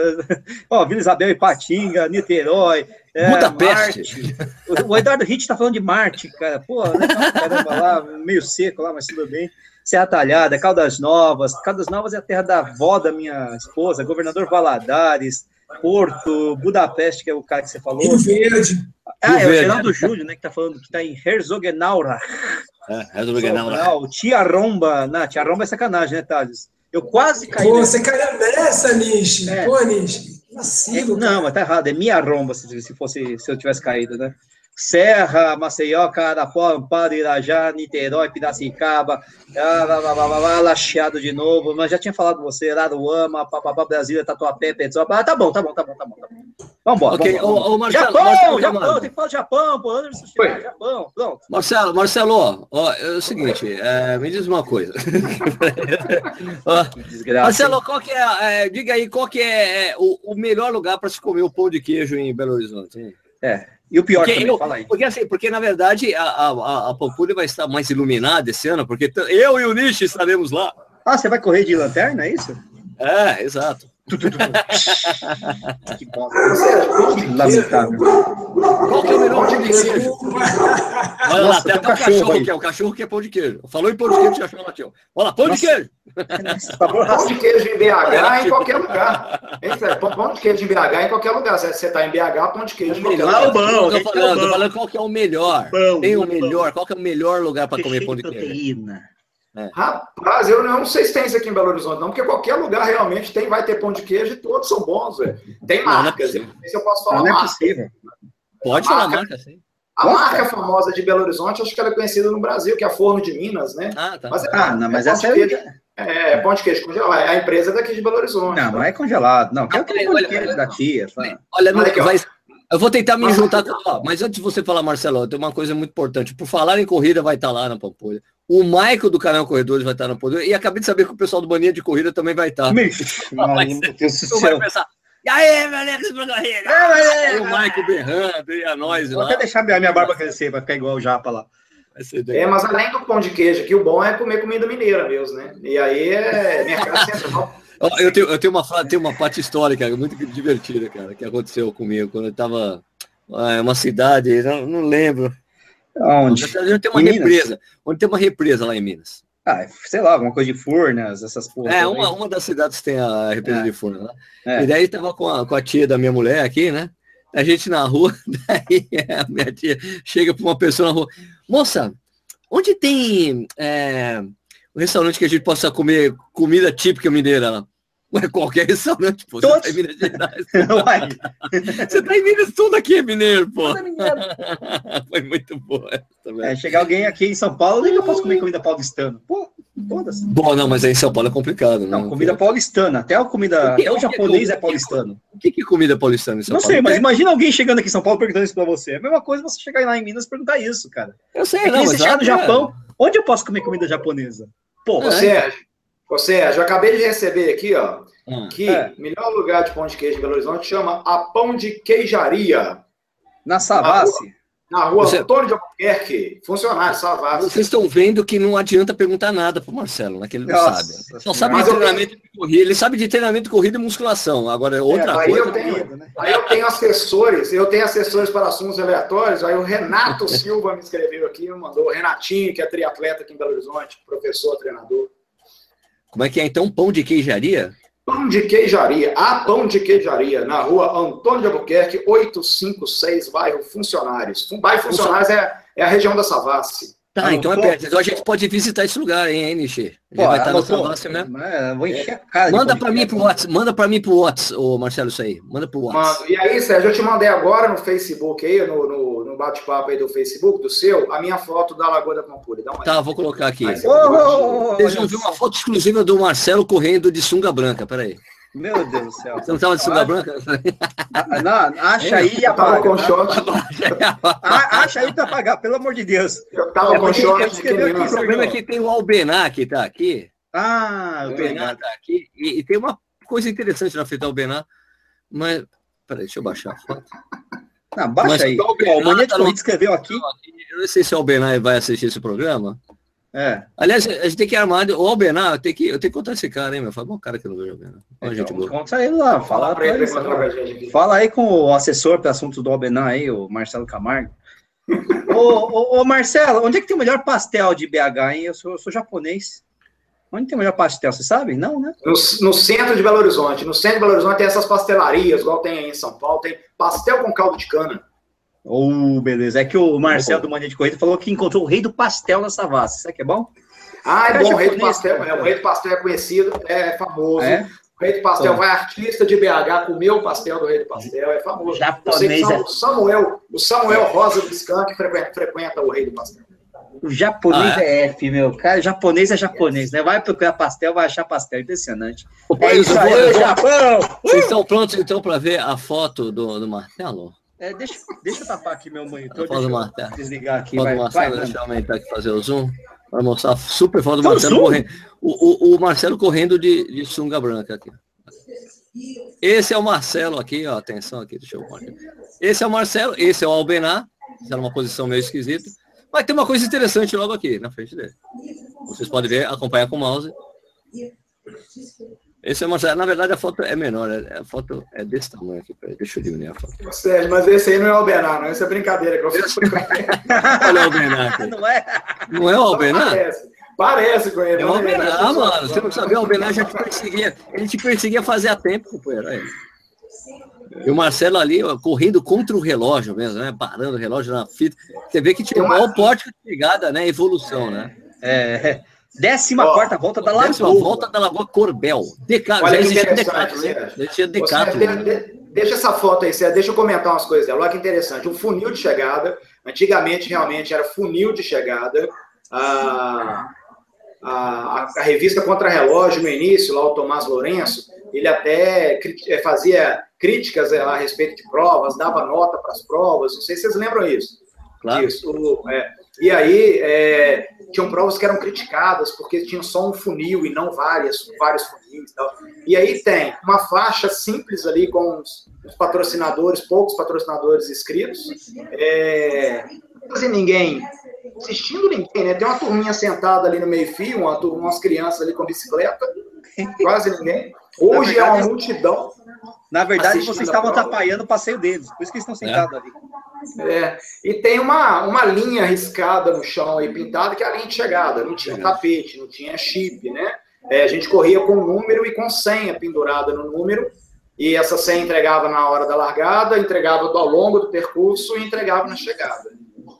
Ó, Vila Isabel, Ipatinga, Niterói, Budapeste. Marte. O Eduardo Hitch tá falando de Marte, cara. Pô, né? Caramba, lá, meio seco lá, mas tudo bem. Serra Talhada, Caldas Novas. Caldas Novas é a terra da avó da minha esposa, Governador Valadares, Porto, Budapeste, que é o cara que você falou. Rio Verde. É o Geraldo Júlio, né, que tá falando que tá em Herzogenaurach. Herzogenaurach. Tia Romba é sacanagem, né, Thales? Eu quase caí. Pô, você caiu nessa, Nishi. Pô, Nishi. Não, mas tá errado. É minha Romba, se eu tivesse caído, né? Serra, Maceió, Carapó, Amparo, Irajá, Niterói, Piracicaba, Lacheado de novo, mas já tinha falado com você, Araruama, Brasília, Tatuapé, Petrópolis, tá bom. Vambora, okay. Japão, tem que falar de Japão, pô, Anderson, Japão, pronto. Marcelo, ó, é o seguinte, me diz uma coisa. Que desgraça. Marcelo, diga aí, qual que é o melhor lugar para se comer o pão de queijo em Belo Horizonte, hein? E o pior também, fala aí. Porque na verdade, a Pampulha vai estar mais iluminada esse ano, porque eu e o Nishi estaremos lá. Ah, você vai correr de lanterna, é isso? É, exato. Que bosta. Que lamentável. Qual que é o melhor pão de queijo? Olha lá, tem até um cachorro que é o cachorro que é pão de queijo. Falou em pão de queijo, o cachorro bateu. Olha lá, pão de queijo. Pão de queijo em BH em qualquer lugar. Pão de queijo em BH em qualquer lugar. Se você está em BH, pão de queijo em qualquer lugar. Estou falando qual que é o melhor. Tem o melhor. Qual que é o melhor lugar para comer pão de queijo? Rapaz, eu não sei se tem isso aqui em Belo Horizonte, não, porque qualquer lugar realmente vai ter pão de queijo e todos são bons, velho. Tem marcas, não sei se eu posso falar marca. Pode falar marca, sim. A marca famosa de Belo Horizonte, acho que ela é conhecida no Brasil, que é a Forno de Minas, né? Ah, tá. Mas essa é pão de queijo congelado. A empresa é daqui de Belo Horizonte. Não, não é congelado. Não, quero que pão de queijo daqui. Olha, eu vou tentar me juntar. Mas antes de você falar, Marcelo, tem uma coisa muito importante. Por falar em corrida, vai estar lá na Pampulha. O Maico do canal Corredores vai estar na Pampulha. E acabei de saber que o pessoal do Baninha de Corrida também vai estar. Meu Deus do céu. E aí, meu Alex Rodrigues? O Maico berrando e a nós lá. Vou até deixar a minha barba crescer, vai ficar igual o Japa lá. É, mas além do pão de queijo aqui, o bom é comer comida mineira mesmo, né? E aí é mercado central. Eu tenho uma parte histórica muito divertida, cara, que aconteceu comigo quando eu estava em uma cidade, não lembro. Onde? Tem uma represa. Onde tem uma represa lá em Minas? Ah, sei lá, alguma coisa de Furnas, essas porras. É, uma das cidades tem a represa de Furnas, né? É. E daí tava com a tia da minha mulher aqui, né? A gente na rua, daí a minha tia chega para uma pessoa na rua: moça, onde tem um restaurante que a gente possa comer comida típica mineira lá? Ué, qualquer restaurante, pô. Todos? Você tá em Minas Gerais. Você tá em Minas, tudo aqui é mineiro, pô. É mineiro. Foi muito boa essa também. É, chegar alguém aqui em São Paulo, nem que eu posso comer comida paulistana. Pô, todas. Bom, não, mas aí em São Paulo é complicado. Não, comida paulistana. Até a comida... Até o japonês é paulistano. O que é comida paulistana em São Paulo? Não sei, mas imagina alguém chegando aqui em São Paulo perguntando isso pra você. É a mesma coisa você chegar lá em Minas e perguntar isso, cara. Eu sei, não, mas... Você chegar no Japão, onde eu posso comer comida japonesa? Pô, Sérgio, eu acabei de receber aqui, ó, que o melhor lugar de pão de queijo em Belo Horizonte chama a Pão de Queijaria. Na Savassi. Na rua Antônio de Albuquerque, funcionário Savassi. Vocês estão vendo que não adianta perguntar nada pro Marcelo, né, que ele não sabe. Só sabe de treinamento de corrida, ele sabe de treinamento de corrida e musculação. Agora, outra coisa... Eu tenho assessores para assuntos aleatórios, aí o Renato Silva me escreveu aqui, me mandou, o Renatinho, que é triatleta aqui em Belo Horizonte, professor, treinador. Como é que é, então? Pão de Queijaria? Pão de Queijaria. A Pão de Queijaria, na rua Antônio de Albuquerque, 856, bairro Funcionários. Bairro Funcionários é a região da Savassi. Tá, então é perto. Então a gente pode visitar esse lugar, hein, NG? Vai estar na Savassi, né? Vou encher a cara. Manda para mim pro WhatsApp, Marcelo, isso aí. Manda pro WhatsApp. E aí, Sérgio, eu te mandei agora no Facebook, aí, no bate-papo aí do Facebook, do seu, a minha foto da Lagoa da Pampulha. Tá, vou colocar aqui. Vocês vão ver uma foto exclusiva do Marcelo correndo de sunga branca, peraí. Meu Deus do céu. Você não estava de sunga branca? Não, acha aí e apaga. Acha aí e apagar, pelo amor de Deus. Eu tava com short. O problema é que tem o Albenar que tá aqui. Ah, o Albenar tá aqui. E tem uma coisa interessante na fita do Albenar, mas... Peraí, deixa eu baixar a foto. Não, baixa aí. O Mania de Corrida escreveu aqui. Eu não sei se o Albenar vai assistir esse programa. É. Aliás, a gente tem que armar. O Albenar, eu tenho que contar esse cara, hein, meu? Fala, bom cara que eu não vejo o Albenar. Então, conta ele lá, fala pra ele. Fala aí com o assessor para assuntos do Albenar aí, o Marcelo Camargo. ô Marcelo, onde é que tem o melhor pastel de BH, hein? Eu sou japonês. Onde tem o melhor pastel, vocês sabem? Não, né? No centro de Belo Horizonte. No centro de Belo Horizonte tem essas pastelarias, igual tem aí em São Paulo, tem pastel com caldo de cana. Beleza. É que o Marcelo do Mania de Corrida falou que encontrou o rei do pastel na Savassi. Será que é bom? Ah, é bom, o rei do pastel. É. O rei do pastel é conhecido, é famoso. É? O rei do pastel vai artista de BH comer o pastel do rei do pastel, é famoso. Japonês, o Samuel Rosa do Scan que frequenta o rei do pastel. O japonês é F, meu. Cara, japonês é japonês, né? Vai procurar pastel, vai achar pastel. Impressionante. É isso aí, Japão! Vocês estão prontos, então, para ver a foto do Marcelo? É, deixa eu tapar aqui meu monitor, deixa eu desligar aqui. Deixa eu aumentar aqui, fazer o zoom, para mostrar a super foto do Marcelo correndo. O Marcelo correndo de sunga branca aqui. Esse é o Marcelo aqui, ó, atenção aqui, deixa eu cortar. Esse é o Marcelo, esse é o Albenar, está numa posição meio esquisita, mas tem uma coisa interessante logo aqui, na frente dele. Vocês podem ver, acompanhar com o mouse. Esse é o Marcelo. Na verdade, a foto é menor. A foto é desse tamanho aqui. Deixa eu diminuir a foto. Sérgio, mas esse aí não é o Albenar, não. Essa é brincadeira. Que eu fiz. Olha o Albenar. Não é o Albenar? Parece com ele. É o Albenar, mano. Você não sabia, o Albenar já te perseguia. Ele te perseguia fazer a tempo, companheiro. Aí. E o Marcelo ali, ó, correndo contra o relógio mesmo, né? Parando o relógio na fita. Você vê que tinha o maior pórtico de chegada, né? Evolução, né? É... 14ª volta da Lagoa. 10ª volta da Lagoa Corbel. Decathlon. Já existia Decathlon, né? Deixa essa foto aí, Sérgio. Deixa eu comentar umas coisas dela. Olha que interessante. Um funil de chegada. Antigamente, realmente, era funil de chegada. A revista Contra-Relógio, no início, lá o Tomás Lourenço, ele até fazia críticas a respeito de provas, dava nota para as provas. Não sei se vocês lembram isso. Claro. Isso, E aí, tinham provas que eram criticadas, porque tinha só um funil e não vários funis e tal. E aí tem uma faixa simples ali com os patrocinadores, poucos patrocinadores inscritos. Quase ninguém assistindo ninguém, né? Tem uma turminha sentada ali no meio-fio, umas crianças ali com bicicleta, quase ninguém. Hoje verdade, é uma multidão. Na verdade, vocês estavam atrapalhando o passeio deles, por isso que eles estão sentados ali. É, e tem uma linha riscada no chão aí, pintada, que é a linha de chegada. Não tinha tapete, não tinha chip, né? É, a gente corria com número e com senha pendurada no número, e essa senha entregava na hora da largada, entregava ao longo do percurso e entregava na chegada.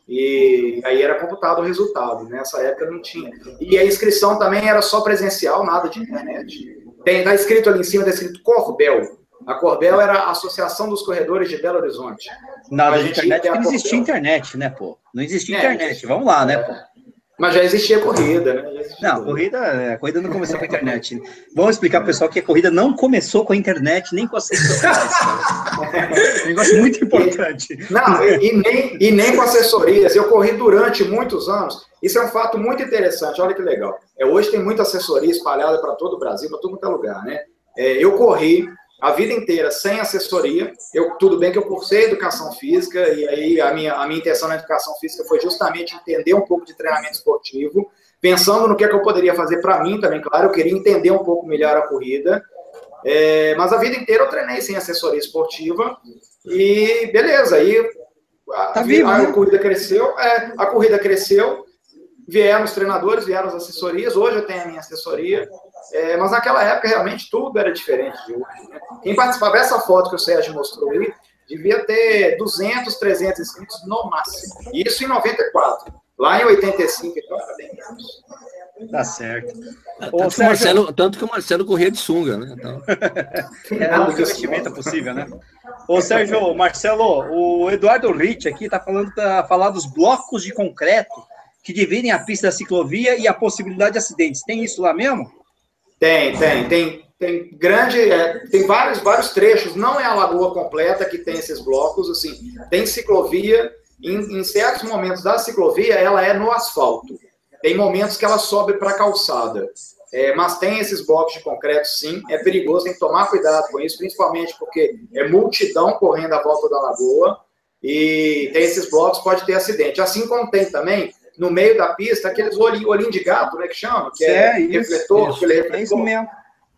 E aí era computado o resultado, né? Nessa época não tinha. E a inscrição também era só presencial, nada de internet. Está escrito ali em cima, está escrito Corbel. A Corbel era a Associação dos Corredores de Belo Horizonte. Nada de internet, porque não existia internet, né, pô? Não existia internet, vamos lá, né, pô? Mas já existia corrida, né? Não, corrida não começou com a internet. Vamos explicar para o pessoal que a corrida não começou com a internet, nem com as redes sociais. É um negócio muito importante. E nem com assessorias. Eu corri durante muitos anos. Isso é um fato muito interessante, olha que legal. Hoje tem muita assessoria espalhada para todo o Brasil, para todo quanto é lugar, né? Eu corri a vida inteira sem assessoria. Tudo bem que eu cursei educação física, e aí a minha intenção na educação física foi justamente entender um pouco de treinamento esportivo, pensando no que eu poderia fazer para mim também, claro, eu queria entender um pouco melhor a corrida, mas a vida inteira eu treinei sem assessoria esportiva, e beleza, aí a corrida cresceu, vieram os treinadores, vieram as assessorias, hoje eu tenho a minha assessoria, mas naquela época realmente tudo era diferente de hoje, né? Quem participava dessa foto que o Sérgio mostrou aí, devia ter 200, 300 inscritos no máximo, e isso em 94, lá em 85, então era bem menos. Tá certo. Tanto que o Marcelo corria de sunga, né? Então... era a única vestimenta possível, né? Ô, Sérgio, Marcelo, o Eduardo Rich aqui tá falando para falar dos blocos de concreto que dividem a pista da ciclovia e a possibilidade de acidentes. Tem isso lá mesmo? Tem tem vários trechos, não é a lagoa completa que tem esses blocos, assim, tem ciclovia, em certos momentos da ciclovia ela é no asfalto, tem momentos que ela sobe para a calçada, mas tem esses blocos de concreto sim, é perigoso, tem que tomar cuidado com isso, principalmente porque é multidão correndo à volta da lagoa, e tem esses blocos, pode ter acidente, assim como tem também, no meio da pista, aqueles olhinho de gato, né, que chama, que é refletor, isso, aquele refletor. É isso mesmo.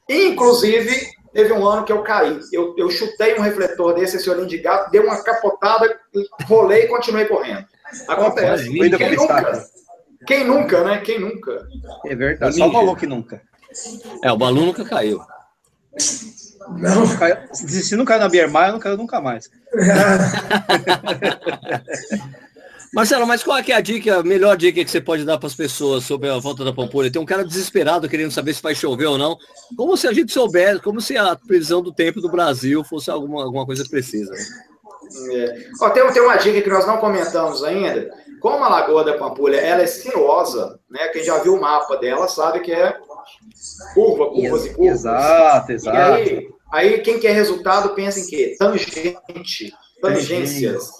Inclusive, teve um ano que eu caí. Eu chutei um refletor desse, esse olhinho de gato, dei uma capotada, rolei e continuei correndo. Acontece. Quem nunca, né? Quem nunca? É verdade. Só o Balu que nunca. O Balu nunca caiu. Não. Se não caiu na Biermar, eu não caio nunca mais. Marcelo, mas qual é a melhor dica que você pode dar para as pessoas sobre a volta da Pampulha? Tem um cara desesperado querendo saber se vai chover ou não. Como se a gente soubesse, como se a previsão do tempo do Brasil fosse alguma coisa precisa. Tem uma dica que nós não comentamos ainda. Como a Lagoa da Pampulha ela é sinuosa, né? Quem já viu o mapa dela sabe que é curvas e curvas. Exato. E aí quem quer resultado pensa em quê? Tangente. Tangências.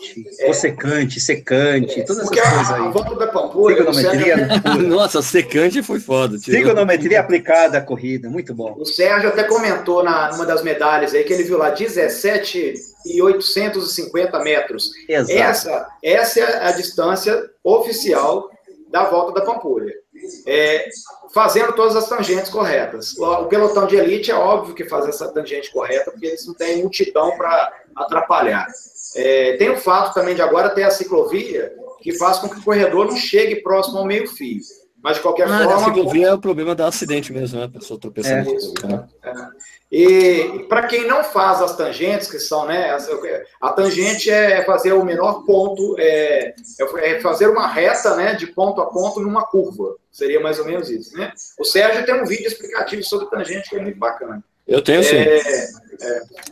Secante, todas essas coisas aí. A volta da Pampulha, nossa, secante foi foda. Trigonometria aplicada à corrida, muito bom. O Sérgio até comentou numa das medalhas aí, que ele viu lá 17.850 metros. Exato. Essa é a distância oficial da volta da Pampulha. Fazendo todas as tangentes corretas. O pelotão de elite é óbvio que faz essa tangente correta, porque eles não têm multidão para atrapalhar. Tem o fato também de agora ter a ciclovia, que faz com que o corredor não chegue próximo ao meio-fio. Mas, de qualquer forma... A ciclovia é o problema do acidente mesmo, né? A pessoa tropeçando. E para quem não faz as tangentes, que são, né? A tangente é fazer o menor ponto, é fazer uma reta, né? De ponto a ponto numa curva. Seria mais ou menos isso, né? O Sérgio tem um vídeo explicativo sobre tangente que é muito bacana. Eu tenho sim.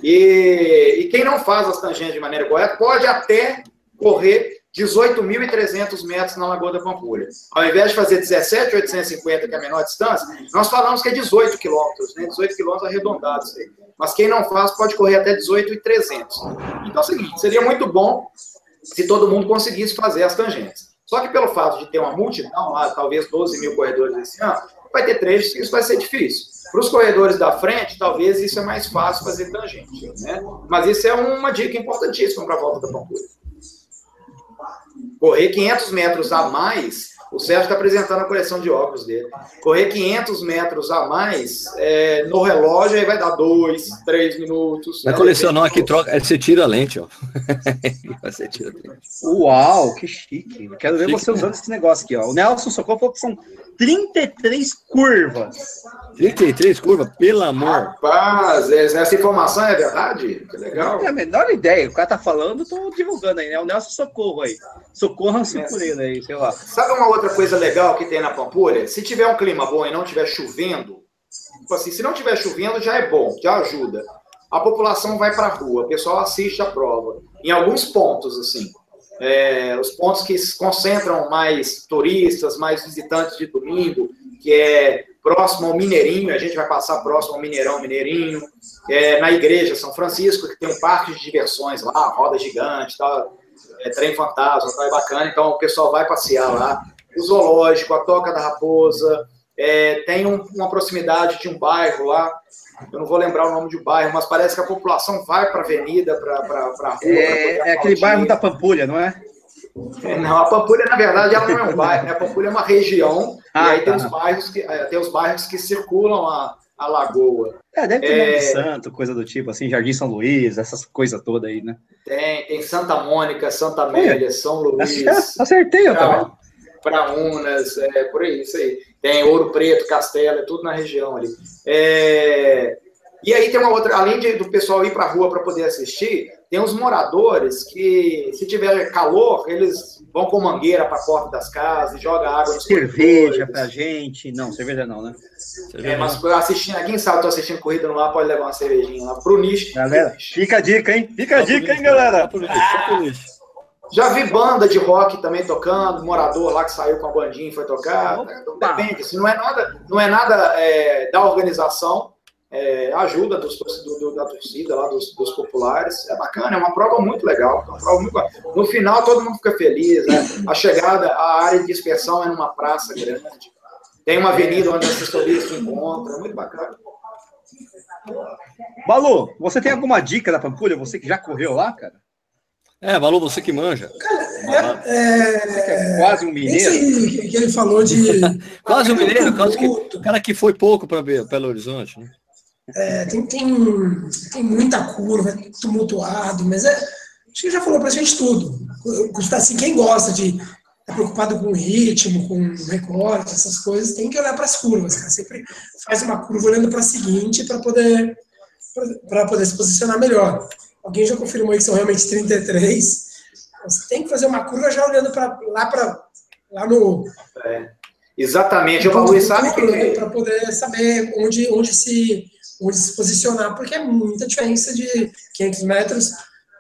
E quem não faz as tangentes de maneira correta pode até correr 18.300 metros na Lagoa da Pampulha. Ao invés de fazer 17.850, que é a menor distância, nós falamos que é 18 quilômetros, né? 18 quilômetros arredondados. Mas quem não faz pode correr até 18.300. Então é o seguinte, seria muito bom se todo mundo conseguisse fazer as tangentes. Só que pelo fato de ter uma multidão lá, talvez 12 mil corredores esse ano, vai ter trechos que isso vai ser difícil. Para os corredores da frente, talvez isso é mais fácil fazer tangente, né? Mas isso é uma dica importantíssima para a volta da Pampulha. Correr 500 metros a mais, o Sérgio está apresentando a coleção de óculos dele. Correr 500 metros a mais, no relógio, aí vai dar 2, 3 minutos. Vai colecionar aqui, troca, você tira a lente, ó. Você tira a lente. Uau, que chique. Quero ver você usando esse negócio aqui, ó. O Nelson Socorro falou que são 33 curvas. 33 curvas? Pelo amor. Rapaz, essa informação é verdade? Que legal. Não tenho a menor ideia. O cara tá falando, eu tô divulgando aí, né? O Nelson Socorro aí. Socorram-se por ele aí, sei lá. Sabe uma outra coisa legal que tem na Pampulha? Se tiver um clima bom e não tiver chovendo, tipo assim, se não tiver chovendo já é bom, já ajuda. A população vai pra rua, o pessoal assiste a prova. Em alguns pontos, assim. Os pontos que concentram mais turistas, mais visitantes de domingo, que é próximo ao Mineirinho, a gente vai passar próximo ao Mineirão, Mineirinho, na Igreja São Francisco, que tem um parque de diversões lá, roda gigante, tal, trem fantasma, tal, é bacana, então o pessoal vai passear lá. O zoológico, a Toca da Raposa, tem uma proximidade de um bairro lá, eu não vou lembrar o nome de um bairro, mas parece que a população vai para a avenida, para a rua. É aquele bairro da Pampulha, não é? Não, a Pampulha, na verdade, ela não é um bairro, né? A Pampulha é uma região, e aí tá. tem os bairros que circulam a lagoa. Deve ter Nome Santo, coisa do tipo, assim, Jardim São Luís, essas coisas todas aí, né? Tem Santa Mônica, Santa Amélia, São Luís. Acertei, eu também. Para Unas, por aí, isso aí. Tem Ouro Preto, Castelo, tudo na região ali. E aí tem uma outra, além do pessoal ir para a rua para poder assistir, tem uns moradores que, se tiver calor, eles vão com mangueira para a porta das casas, joga água nos cerveja para gente. Não, cerveja não, né? Cerveja mas não. Assistindo, quem sabe, estou assistindo Corrida no Ar, pode levar uma cervejinha lá pro nicho. Galera, fica a dica, hein? Fica a dica, hein, galera? Pro nicho. Já vi banda de rock também tocando, morador lá que saiu com a bandinha e foi tocar. Então, depende, assim, não é nada da organização. Ajuda da torcida, lá dos populares, é bacana, é uma prova muito legal, no final todo mundo fica feliz, né? A chegada, a área de dispersão é numa praça grande, tem uma avenida onde as assessorias se encontram, é muito bacana. Balu, você tem alguma dica da Pampulha, você que já correu lá, cara? Balu, você que manja. Cara, quase um mineiro. Esse que ele falou de... quase um mineiro, o cara que foi pouco para Belo Horizonte, né? Tem muita curva, é tumultuado, mas acho que já falou pra gente tudo. Assim, quem gosta de estar preocupado com ritmo, com recorte, essas coisas, tem que olhar para as curvas, cara. Sempre faz uma curva olhando para a seguinte para poder se posicionar melhor. Alguém já confirmou aí que são realmente 33. Você tem que fazer uma curva já olhando lá no... Exatamente, eu valor sabe que... Para poder saber onde se posicionar, porque é muita diferença de 500 metros.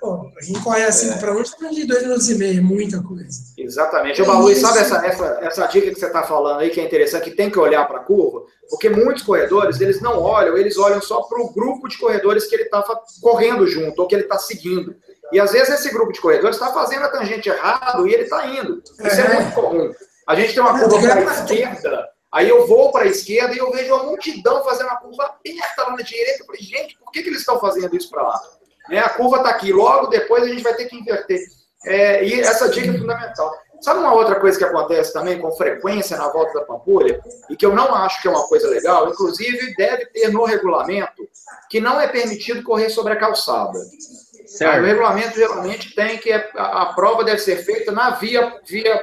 Pô, a gente corre assim para onde, de 2 minutos e meio, muita coisa. Exatamente. O Balu, sabe essa dica que você está falando aí, que é interessante, que tem que olhar para a curva, porque muitos corredores, eles não olham, eles olham só para o grupo de corredores que ele está correndo junto, ou que ele está seguindo. E às vezes esse grupo de corredores está fazendo a tangente errado e ele está indo. Isso é muito comum. A gente tem uma curva para a esquerda, aí eu vou para a esquerda e eu vejo uma multidão fazendo a curva aberta lá na direita. Eu falei, gente, por que eles estão fazendo isso para lá? Né? A curva está aqui, logo depois a gente vai ter que inverter. E essa dica é fundamental. Sabe uma outra coisa que acontece também com frequência na volta da Pampulha, e que eu não acho que é uma coisa legal, inclusive deve ter no regulamento, que não é permitido correr sobre a calçada. Certo. O regulamento geralmente tem que a prova deve ser feita na via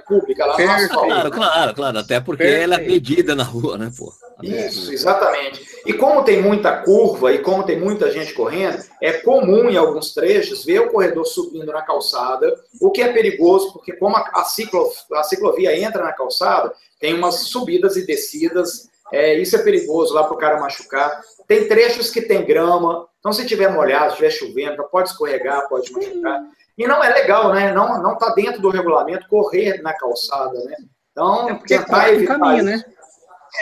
pública, lá no asfalto. Claro, até porque ela é medida na rua, né, pô? Isso, exatamente. E como tem muita curva e como tem muita gente correndo, é comum em alguns trechos ver o corredor subindo na calçada, o que é perigoso, porque como a ciclovia entra na calçada, tem umas subidas e descidas, isso é perigoso lá pro cara machucar. Tem trechos que tem grama, então se tiver molhado, se tiver chovendo, pode escorregar, pode machucar. E não é legal, né? Não tá dentro do regulamento correr na calçada, né? Então, tentar evitar caminho, né?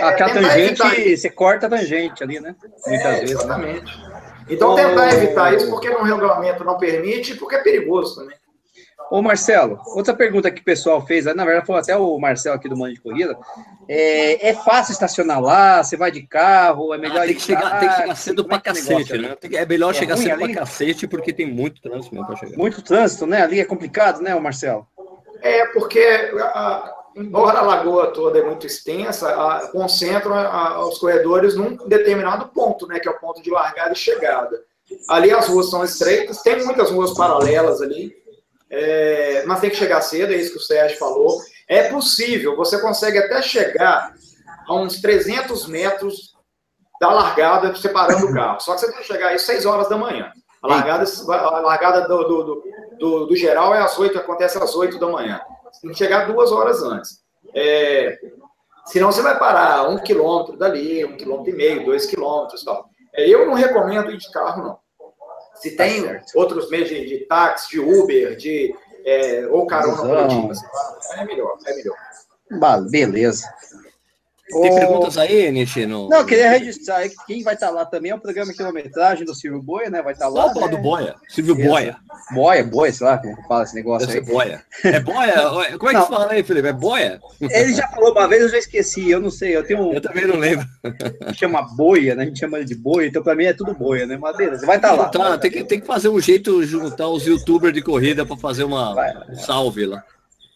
Aquela tangente, você corta a tangente ali, né? Muitas vezes. Exatamente. Né? Então tentar evitar isso, porque no regulamento não permite, porque é perigoso também. Ô Marcelo, outra pergunta que o pessoal fez, na verdade foi até o Marcelo aqui do Mano de Corrida, é fácil estacionar lá, você vai de carro, é melhor tem que chegar cedo pra cacete, né? É melhor chegar cedo pra cacete, porque tem muito trânsito mesmo pra chegar. Muito trânsito, né? Ali é complicado, né, Marcelo? É, porque embora a lagoa toda é muito extensa, concentram os corredores num determinado ponto, né, que é o ponto de largada e chegada. Ali as ruas são estreitas, tem muitas ruas paralelas ali, mas tem que chegar cedo, é isso que o Sérgio falou. É possível, você consegue até chegar a uns 300 metros da largada, separando o carro. Só que você tem que chegar às 6 horas da manhã. A largada do geral é às 8, acontece às 8 da manhã. Você tem que chegar 2 horas antes. Senão você vai parar 1 quilômetro dali, 1,5 quilômetro, 2 quilômetros e tal. Eu não recomendo ir de carro, não. Se tem outros meios de táxi, de Uber, ou carona coletiva, é melhor. Beleza. Tem perguntas aí, Nishi? Não, eu queria registrar aí que quem vai estar lá também é o programa Quilometragem do Silvio Boiah, né? Vai estar lá. Opa, né? Do Boiah. Silvio Boiah. Boiah, sei lá como fala esse negócio. Deve aí. Boiah. É Boiah? Como é que você fala aí, Felipe? É Boiah? Ele já falou uma vez, eu já esqueci. Eu não sei. Eu também não lembro. Chama Boiah, né? A gente chama ele de Boiah, então pra mim é tudo Boiah, né? Mas beleza, vai estar lá. Tem que fazer um jeito de juntar os youtubers de corrida pra fazer um salve lá.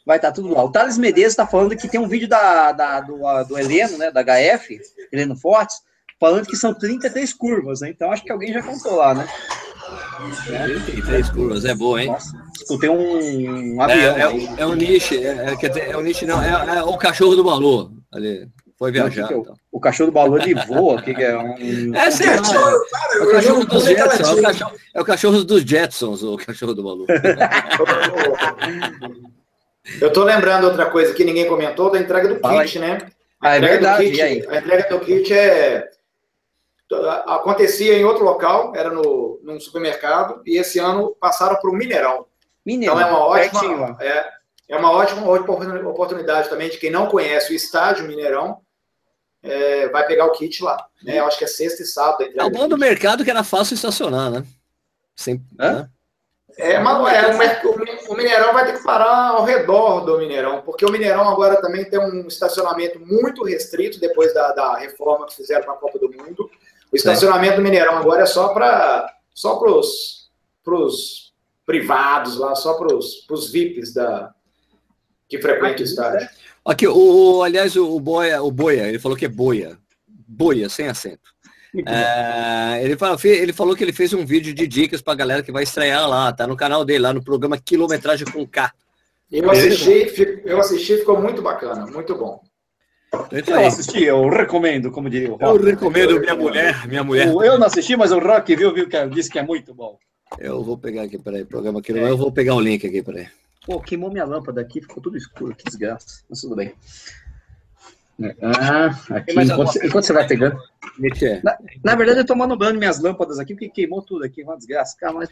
Vai estar tudo lá. O Thales Medeiros está falando que tem um vídeo do Heleno, né, da HF, Heleno Fortes, falando que são 33 curvas, né? Então acho que alguém já contou lá, né? 33 curvas, é boa, hein? Nossa, escutei um avião. É o Nishi, é o Nishi não, é o cachorro do Balu ali. Foi viajar. Então. O cachorro do Balu de voa, o que é? Certo. É o cachorro dos Jetsons. É o cachorro dos Jetsons, o cachorro do Balu. Eu estou lembrando outra coisa que ninguém comentou, da entrega do kit, né? A entrega do kit, a entrega do kit acontecia em outro local, era num supermercado, e esse ano passaram para o Mineirão. Então é uma ótima oportunidade também de quem não conhece o estádio Mineirão, vai pegar o kit lá, né? Eu acho que é sexta e sábado. É o bom do mercado que era fácil estacionar, né? Sempre, né? O Mineirão vai ter que parar ao redor do Mineirão, porque o Mineirão agora também tem um estacionamento muito restrito depois da reforma que fizeram para a Copa do Mundo. O estacionamento do Mineirão agora é só para os privados lá, só para os VIPs que frequentam o estádio. Aqui, aliás, o Boiah, ele falou que é Boiah. Boiah, sem acento. Ele falou que ele fez um vídeo de dicas pra galera que vai estrear lá, tá no canal dele, lá no programa Quilometragem com K. Eu assisti, ficou muito bacana, muito bom. Então, eu assisti, eu recomendo, como diria o Rock. Eu recomendo minha mulher. Eu não assisti, mas o Rock viu que disse que é muito bom. Eu vou pegar aqui, peraí, programa Quilometragem, eu vou pegar o link aqui, peraí. Pô, queimou minha lâmpada aqui, ficou tudo escuro, que desgraça, mas tudo bem. Aqui, enquanto você vai pegando. Na verdade, eu tô manobrando minhas lâmpadas aqui, porque queimou tudo aqui, uma desgraça. Mas...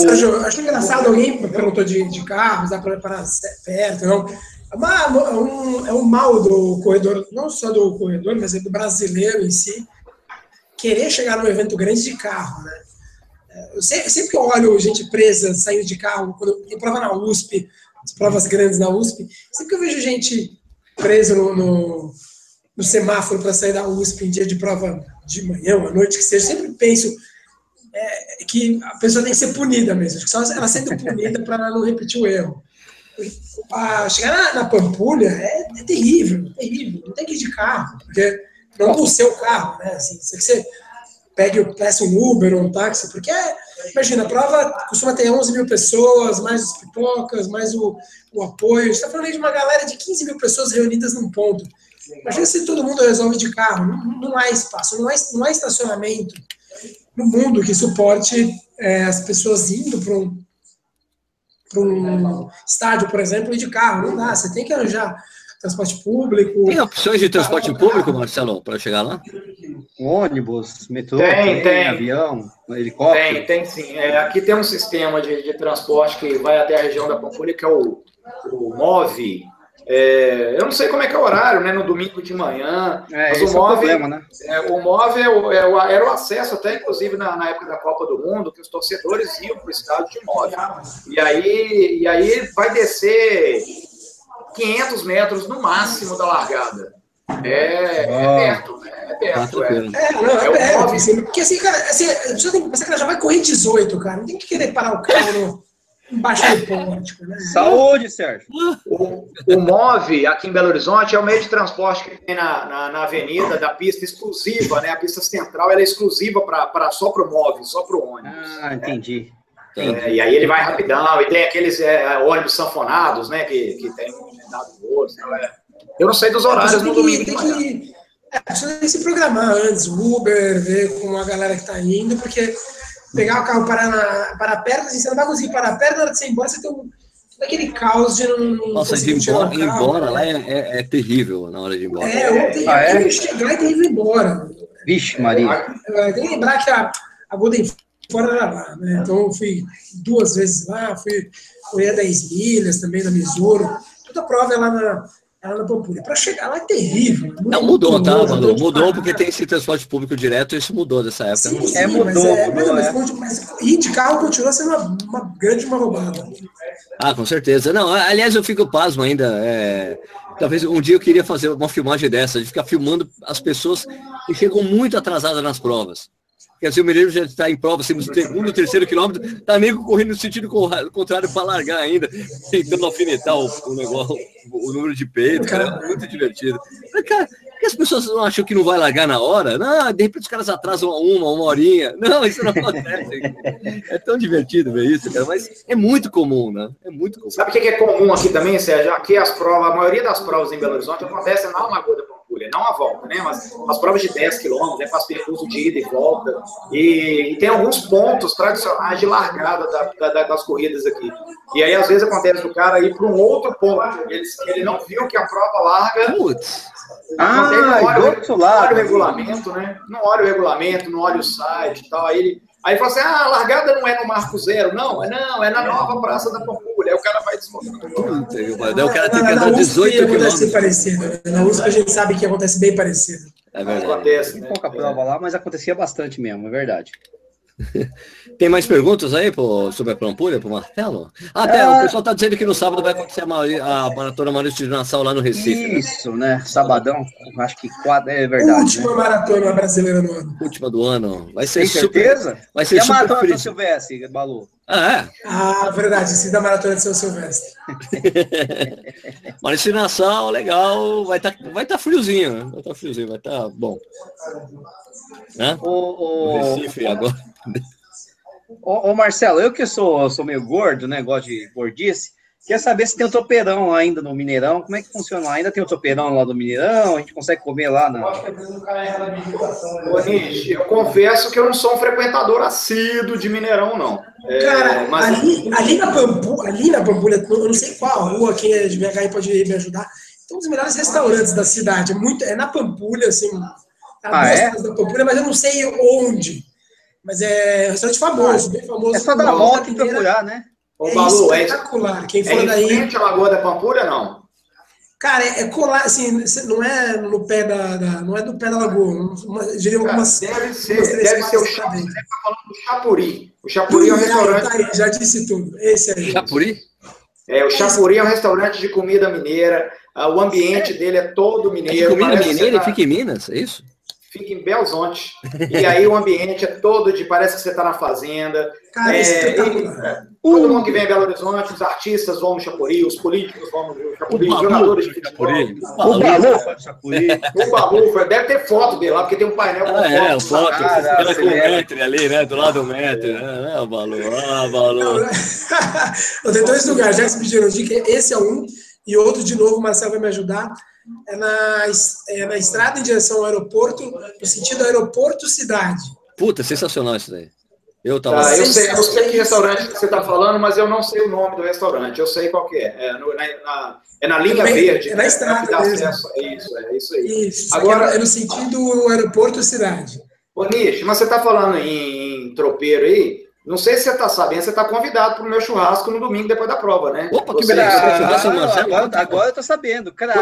Sérgio, eu acho engraçado, alguém perguntou de carros, dá para perto. É um mal do corredor, não só do corredor, mas é do brasileiro em si, querer chegar num evento grande de carro, né? Sempre que eu olho gente presa saindo de carro, quando eu prova na USP, as provas grandes na USP, sempre que eu vejo gente presa no semáforo para sair da USP em dia de prova de manhã, à noite, que seja, sempre penso que a pessoa tem que ser punida mesmo. Acho que só ela sendo punida para não repetir o erro. Chegar na Pampulha é terrível, terrível. Não tem que ir de carro, porque não com o seu carro, né? Assim, você peça um Uber ou um táxi, porque imagina, a prova costuma ter 11 mil pessoas, mais as pipocas, mais o apoio. A gente está falando aí de uma galera de 15 mil pessoas reunidas num ponto. Imagina se todo mundo resolve de carro. Não há espaço, não há estacionamento no mundo que suporte as pessoas indo para um estádio, por exemplo, e de carro. Não dá, você tem que arranjar transporte público. Tem opções de transporte público, Marcelo, para chegar lá? Ônibus, metrô, tem avião, helicóptero? Tem sim. Aqui tem um sistema de transporte que vai até a região da Pampulha, que é o MOVE. Eu não sei como é que é o horário, né? No domingo de manhã. Mas esse MOVE, é o problema, né? O MOVE era o acesso até, inclusive, na época da Copa do Mundo, que os torcedores iam para o estádio de MOVE. E aí vai descer 500 metros no máximo da largada. É perto. É perto. Assim, porque assim, cara, a pessoa tem que pensar que ela já vai correr 18, cara. Não tem que querer parar o carro Embaixo do pórtico, né? Saúde, Sérgio. O MOVE aqui em Belo Horizonte é o meio de transporte que tem na avenida da pista exclusiva, né? A pista central ela é exclusiva só para o MOVE, só para o ônibus. Ah, né? Entendi. E aí ele vai rapidão, e tem aqueles ônibus sanfonados, né? Que tem um agendado do outro. Né? Eu não sei dos horários no domingo de manhã. Precisa se programar antes, Uber, ver com a galera que tá indo, porque pegar o carro para perto, assim, você não vai conseguir parar perto, na hora de você ir embora, você tem todo aquele caos de não. Nossa, de ir embora lá é terrível na hora de ir embora. Tem que chegar e tem que ir embora. Vixe, Maria. Tem que lembrar que a Golden Fora era lá, né? Então eu fui duas vezes lá, fui a 10 milhas também na Missoura, toda a prova é lá na Pampulha. Para chegar lá é terrível. Não, mudou porque tem esse transporte público direto, isso mudou dessa época. Mas ir de carro continua sendo uma grande roubada. Ah, com certeza. Não, aliás, eu fico pasmo ainda. Talvez um dia eu queria fazer uma filmagem dessa, de ficar filmando as pessoas que chegam muito atrasadas nas provas. Quer dizer, o Mineiro já está em prova, assim, no segundo, terceiro quilômetro, está nego correndo no sentido contrário para largar ainda, tentando alfinetar o negócio, o número de peito, cara, é muito divertido. Mas, cara, que as pessoas não acham que não vai largar na hora? Não, de repente os caras atrasam uma horinha. Não, isso não acontece. É tão divertido ver isso, cara, mas é muito comum, né? É muito comum. Sabe o que é comum aqui também, Sérgio? Aqui as provas, a maioria das provas em Belo Horizonte acontece na Lagoa da Pampulha, não a volta, né? Mas as provas de 10 quilômetros, faz percurso de ida e volta. E tem alguns pontos tradicionais de largada das corridas aqui. E aí, às vezes, acontece o cara ir para um outro ponto. Ele não viu que a prova larga. Putz. Não olha o regulamento, né? Não olha o regulamento, não olha o site e tal. Aí fala assim, a largada não é no Marco Zero. Não, é na nova Praça da Pampulha. Aí o cara vai desmontar. O cara tem que andar 18 quilômetros. Na USP a gente sabe que acontece bem parecido. É verdade. Acontece, tem pouca prova lá, mas acontecia bastante mesmo, é verdade. Tem mais perguntas aí sobre a Pampulha, para o Marcelo? O pessoal está dizendo que no sábado vai acontecer a maratona Maurício Neves lá no Recife. Isso, né? Sabadão, acho que quadro é verdade. Última maratona brasileira do ano. Última do ano. Vai ser certeza? Vai ser super a maratona de São Silvestre, Balu? Verdade, sim, da maratona de São Silvestre. Maurício Neves, legal, vai tá friozinho, né? Vai estar friozinho, vai estar bom. Né? O Recife agora. Ô Marcelo, eu que sou meio gordo, né? Gosto de gordice. Quer saber se tem o topeirão ainda no Mineirão? Como é que funciona lá? Ainda tem o topeirão lá do Mineirão? A gente consegue comer lá? Não? Eu confesso que eu não sou um frequentador assíduo de Mineirão, não. Cara, mas... ali na Pampulha, eu não sei qual rua, quem é de BH pode me ajudar. Tem um dos melhores restaurantes da cidade. É na Pampulha, assim. Da Pampulha, mas eu não sei onde. Mas é um restaurante famoso, bem famoso. É só dar a volta e procurar, né? O Balu, espetacular. Quem for daí. Frente à Lagoa da Pampulha, não? Cara, colar, assim, não é no pé não é do pé da lagoa. Deve ser o Xapuri. Você está falando do Xapuri. O Xapuri é um restaurante. Tá aí, já disse tudo. Esse aí. Xapuri? O Xapuri é um restaurante de comida mineira. O ambiente dele é todo mineiro. Comida mineira e fica em Minas, é isso? Fica em Belo Horizonte. E aí o ambiente é todo parece que você está na fazenda. Cara, todo mundo que vem em Belo Horizonte, os artistas vão no Xapuri, os políticos vão no Xapuri, os jogadores de futebol. O Babu, deve ter foto dele lá, porque tem um painel com foto. Cara, com o Metri ali, né? Do lado do Metri. O Balu, Balu. Eu tenho dois lugares, já que me pediram dica, esse é um, e outro, de novo, o Marcelo vai me ajudar. É na estrada em direção ao aeroporto, no sentido aeroporto-cidade. Puta, sensacional isso daí. Eu sei que restaurante que você está falando, mas eu não sei o nome do restaurante. Eu sei qual que é. É na linha verde. É na estrada mesmo. É isso aí. Isso, agora, é no sentido aeroporto-cidade. Ô, Nish, mas você está falando em tropeiro aí? Não sei se você está sabendo, você está convidado para o meu churrasco no domingo depois da prova, né? Opa, que beleza! Agora eu estou sabendo, cara.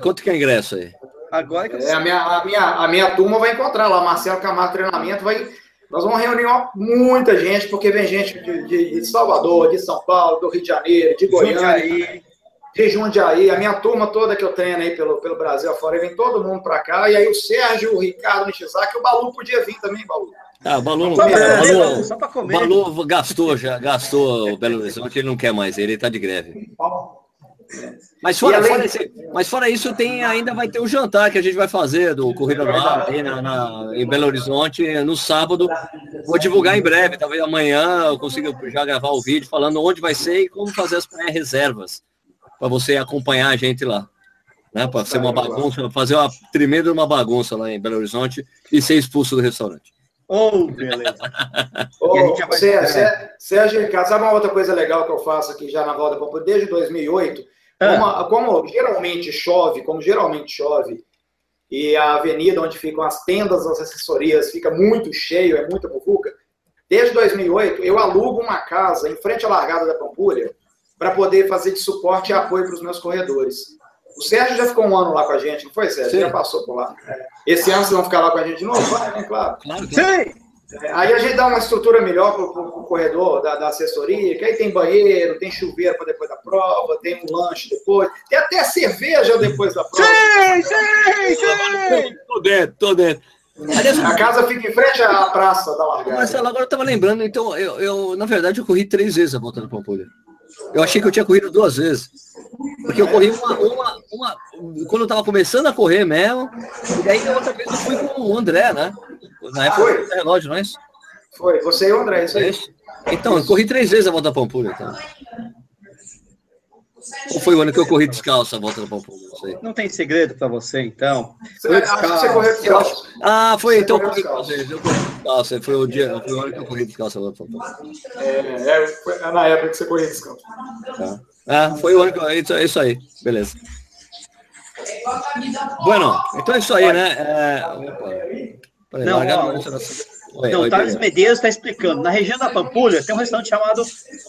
Quanto que é o ingresso aí? Agora que eu sei. A minha turma vai encontrar lá, Marcelo Camargo Treinamento, nós vamos reunir muita gente, porque vem gente de Salvador, de São Paulo, do Rio de Janeiro, de Goiânia, de Jundiaí, a minha turma toda que eu treino aí pelo Brasil afora, vem todo mundo para cá, e aí o Sérgio, o Ricardo Nishizaki, o Balu podia vir também, Balu. Ah, Balu gastou o Belo Horizonte, ele não quer mais, ele está de greve. Mas fora isso, ainda vai ter o jantar que a gente vai fazer do Corrida no Ar em Belo Horizonte no sábado. Vou divulgar em breve, talvez amanhã eu consiga já gravar o vídeo falando onde vai ser e como fazer as pré-reservas, para você acompanhar a gente lá. Né, para ser uma bagunça, fazer uma tremenda bagunça lá em Belo Horizonte e ser expulso do restaurante. Oh, beleza. Sérgio, sabe uma outra coisa legal que eu faço aqui já na Volta da Pampulha desde 2008? Como geralmente chove, e a avenida onde ficam as tendas das assessorias fica muito cheio, é muita bufuca, desde 2008 eu alugo uma casa em frente à largada da Pampulha para poder fazer de suporte e apoio para os meus corredores. O Sérgio já ficou um ano lá com a gente, não foi, Sérgio? Sim. Já passou por lá. Esse ano vocês vão ficar lá com a gente de novo? Vai, né? Claro. Sim. Aí a gente dá uma estrutura melhor para o corredor da assessoria, que aí tem banheiro, tem chuveiro para depois da prova, tem um lanche depois, tem até cerveja depois da prova. Sim! Tô dentro. A casa fica em frente à praça da largada. Marcelo, agora eu estava lembrando, então, eu na verdade, eu corri 3 vezes a Volta da Pampulha. Eu achei que eu tinha corrido 2 vezes. Porque eu corri quando eu estava começando a correr mesmo, e aí na outra vez eu fui com o André, né? Na época foi o relógio, não é isso? Foi, você e o André, isso aí. Então, eu corri 3 vezes a Volta da Pampulha. Então. Ou foi o ano que eu corri descalço a Volta da Pampulha? Não sei. Não tem segredo para você, então. Você correu descalço. Ah, foi, então eu corri descalço. Foi o ano que eu corri descalço a Volta da Pampulha. Foi na época que você corria descalço. Tá. Ah, foi o ano que... É isso aí, beleza. Bueno, então é isso aí, né? O Thales Medeiros está explicando. Na região da Pampulha tem um restaurante chamado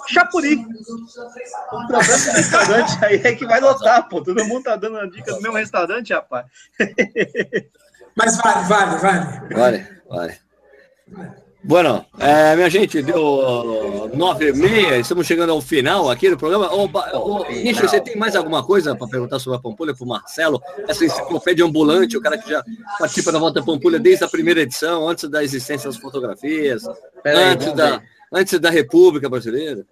Xapuri. O problema desse restaurante aí é que vai lotar, pô. Todo mundo tá dando a dica do meu restaurante, rapaz. Mas vale. Bueno, minha gente, deu 9h30, estamos chegando ao final aqui do programa. Nicho, você tem mais alguma coisa para perguntar sobre a Pampulha para o Marcelo? Essa enciclopédia ambulante, o cara que já participa da Volta da Pampulha desde a primeira edição, antes da existência das fotografias, antes da República Brasileira.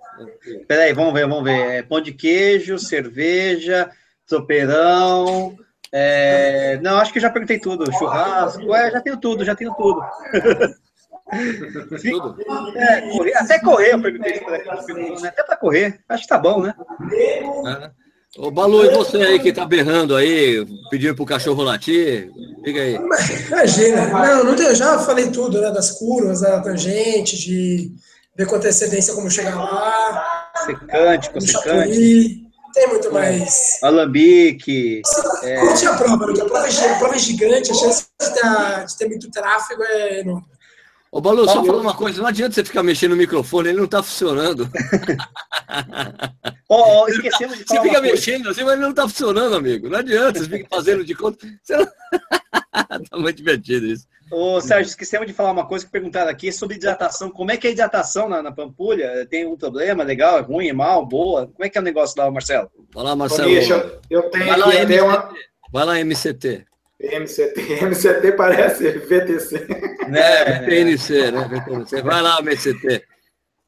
Peraí, vamos ver. Pão de queijo, cerveja, tropeirão... Não, acho que eu já perguntei tudo. Churrasco, já tenho tudo. Até correr, eu perguntei isso aqui, até para correr, acho que tá bom, né? Ô Balu, e você aí que tá berrando aí, pedindo pro cachorro latir, diga aí. Imagina, eu já falei tudo, né? Das curvas, da tangente, de ver com antecedência como chegar lá, secante. Tem muito mais. Alambique. Curte a prova, porque a prova é gigante, a chance de ter muito tráfego é enorme. Ô, Balu, só falando uma coisa, não adianta você ficar mexendo no microfone, ele não tá funcionando. Esquecemos de falar. Você fica mexendo assim, mas ele não tá funcionando, amigo. Não adianta, você fica fazendo de conta. Não... Tá muito divertido isso. Ô, Sérgio, esquecemos de falar uma coisa que perguntaram aqui sobre hidratação. Como é que é a hidratação na Pampulha? Tem um problema legal, é ruim, é mal, boa? Como é que é o negócio lá, Marcelo? Vai lá, Marcelo. Eu tenho Vai lá, MCT. MCT parece VTC. PNC, né? VTC. Vai lá, MCT.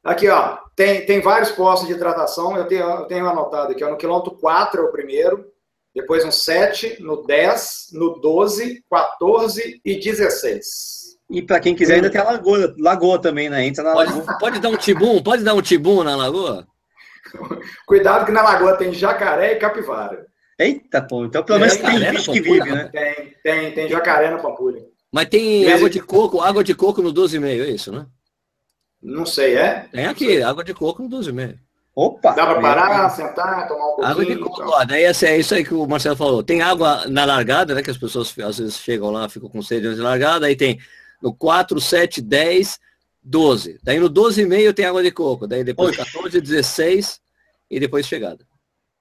Aqui, ó, tem vários postos de hidratação, eu tenho anotado aqui, ó, no quilômetro 4 é o primeiro, depois no 7, no 10, no 12, 14 e 16. E para quem quiser ainda tem a lagoa também, né? Entra na lagoa. Pode dar um tibum na lagoa? Cuidado que na lagoa tem jacaré e capivara. Eita, pô, então pelo menos tem bicho que vive, né? Tem jacaré na Pampulha. Mas tem água de coco no 12,5, é isso, né? Não sei, é? Tem aqui, água de coco no 12,5. Opa! Dá pra parar, sentar, tomar um pouquinho? Água de coco, ó, daí é isso aí que o Marcelo falou. Tem água na largada, né, que as pessoas às vezes chegam lá, ficam com sede antes de largada, aí tem no 4, 7, 10, 12. Daí no 12,5 tem água de coco, daí depois 14, 16 e depois chegada.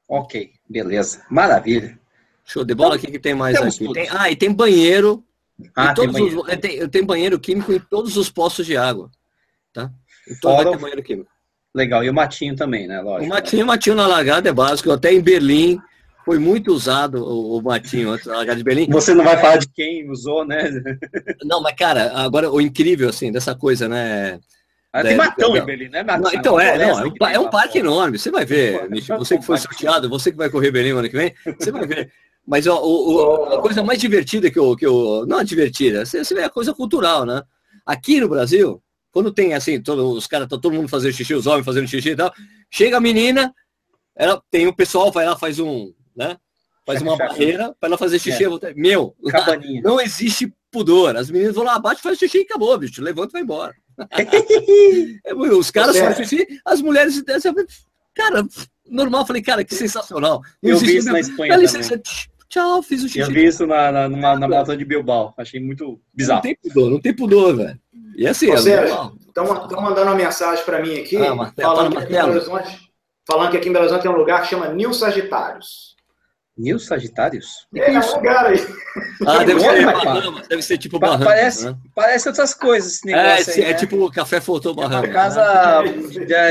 Ok, beleza. Maravilha. Show de bola. Então, o que tem mais aqui? E tem banheiro. Tem banheiro químico em todos os postos de água. Tá? Então vai ter banheiro químico. Legal. E o matinho também, né? Lógico. O matinho na largada é básico. Até em Berlim, Foi muito usado o Matinho antes da largada de Berlim. Você não vai falar de quem usou, né? Não, mas cara, agora o incrível assim dessa coisa, né? Ah, tem matão em Berlim, né? Matão, então é um parque enorme. Você vai ver, Michel, você que foi sorteado, você que vai correr Berlim ano que vem, você vai ver. Mas ó, a coisa mais divertida que eu não é divertida, você vê a coisa cultural, né? Aqui no Brasil, quando tem assim, os caras, todo mundo fazendo xixi, os homens fazendo xixi e tal, chega a menina, ela tem o pessoal, vai lá, faz um, né? Faz uma barreira para ela fazer xixi. Meu, cabaninha. Não existe pudor. As meninas vão lá abaixo, faz xixi e acabou, bicho. Levanta e vai embora. Os caras fazem xixi, as mulheres dessa. Cara, normal, falei, cara, que sensacional. Não eu vi isso na Espanha. Tchau, fiz o xixi. Eu vi isso na maratona de Bilbao. Achei muito bizarro. Não tem pudor, velho. E assim, estão mandando uma mensagem para mim aqui, falando que aqui em Belo Horizonte tem um lugar que chama Nil Sagitários. Nil Sagitários? É um lugar aí. Ah, deve ser tipo Bahamas. Parece outras coisas esse negócio aí, né? Tipo Café Fortô Bahamas. É uma casa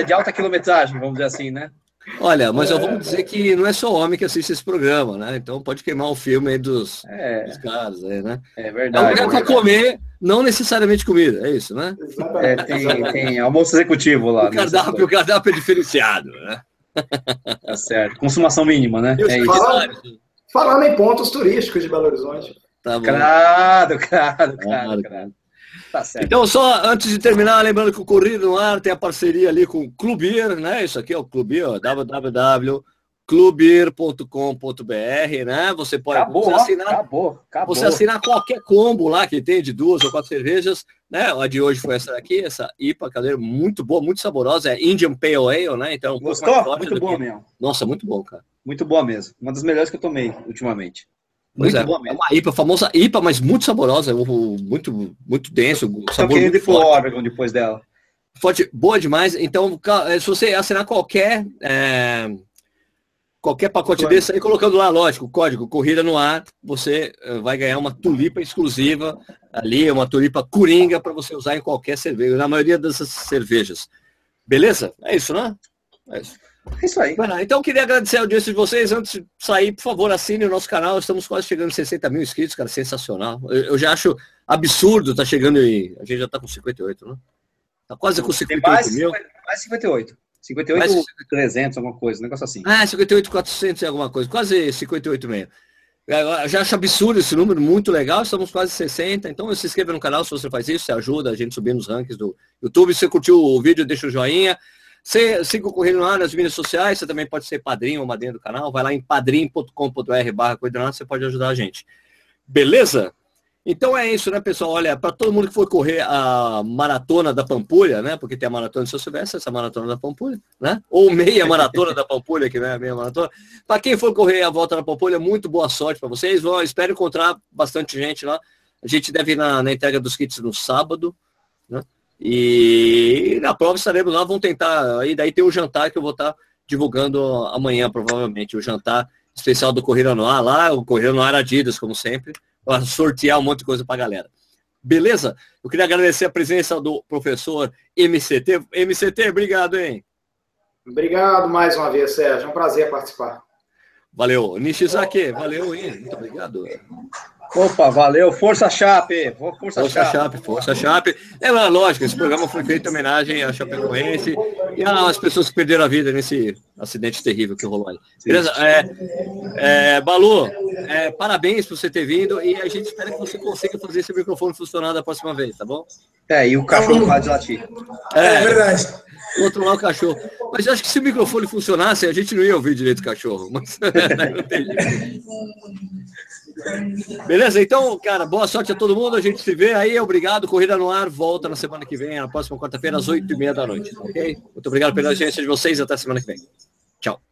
de alta quilometragem, vamos dizer assim, né? Olha, mas eu vou dizer que não é só homem que assiste esse programa, né? Então pode queimar o filme aí dos caras aí, né? É verdade. É um lugar para comer, não necessariamente comida, é isso, né? É, tem almoço executivo lá. O cardápio é diferenciado, né? Tá certo. Consumação mínima, né? É isso. Falando em pontos turísticos de Belo Horizonte. Tá bom. Claro. Tá certo. Então, só antes de terminar, lembrando que o Corrida no Ar tem a parceria ali com o Club Beer, né? Isso aqui é o Club Beer, www.clubbeer.com.br, né? Você pode assinar. Você assinar qualquer combo lá que tem de 2 ou 4 cervejas, né? A de hoje foi essa daqui, essa IPA, cadeira muito boa, muito saborosa, é Indian Pale Ale, né? Então, gostou? Muito boa mesmo. Nossa, muito bom, cara. Muito boa mesmo. Uma das melhores que eu tomei ultimamente. É uma IPA, famosa IPA, mas muito saborosa, muito, muito denso. Estou querendo ir pro Oregon depois dela. Forte, boa demais. Então, se você assinar qualquer pacote desse aí, colocando lá, lógico, o código Corrida no Ar, você vai ganhar uma tulipa exclusiva ali, uma tulipa coringa para você usar em qualquer cerveja, na maioria dessas cervejas. Beleza? É isso, né? É isso. É isso aí. Então, eu queria agradecer a audiência de vocês. Antes de sair, por favor, assine o nosso canal. Estamos quase chegando a 60 mil inscritos, cara. Sensacional. Eu já acho absurdo tá chegando aí. A gente já tá com 58, né? Tá quase com 58 mil. Mais 58. 58 300, alguma coisa. Um negócio assim. 58, 400 e alguma coisa. Quase 58 meio. Eu já acho absurdo esse número. Muito legal. Estamos quase 60. Então, se inscreva no canal se você faz isso. Você ajuda a gente subir nos rankings do YouTube. Se você curtiu o vídeo, deixa o joinha. Você siga o Corrida no Ar nas mídias sociais, você também pode ser padrinho ou madrinha do canal, vai lá em padrim.com.br/Corrida no Ar, você pode ajudar a gente. Beleza? Então é isso, né, pessoal? Olha, para todo mundo que for correr a maratona da Pampulha, né, porque tem a maratona de São Silvestre, essa maratona da Pampulha, né, ou meia maratona da Pampulha, que não é a meia maratona. Para quem for correr a volta da Pampulha, muito boa sorte para vocês. Eu espero encontrar bastante gente lá. A gente deve ir na entrega dos kits no sábado, né? E na prova estaremos lá, vão tentar. E daí tem o jantar que eu vou estar divulgando amanhã, provavelmente. O jantar especial do Corrida no Ar lá, o Corrida no Ar Adidas, como sempre, para sortear um monte de coisa para a galera. Beleza? Eu queria agradecer a presença do professor MCT. MCT, obrigado, hein? Obrigado mais uma vez, Sérgio. É um prazer participar. Valeu. Nishizaki, valeu, hein? Muito obrigado. Opa, valeu. Força Chape. Força Chape. É lógico, esse programa foi feito em homenagem à Chapecoense e às pessoas que perderam a vida nesse acidente terrível que rolou aí. Beleza? Balu, parabéns por você ter vindo e a gente espera que você consiga fazer esse microfone funcionar da próxima vez, tá bom? E o cachorro vai de latir. É verdade. Controlar o cachorro. Mas eu acho que se o microfone funcionasse, a gente não ia ouvir direito o cachorro. Mas não tem jeito. Beleza, então, cara, boa sorte a todo mundo, a gente se vê aí, obrigado, Corrida no Ar volta na semana que vem, na próxima quarta-feira às 20h30 da noite, ok? Muito obrigado pela audiência de vocês, até semana que vem. Tchau.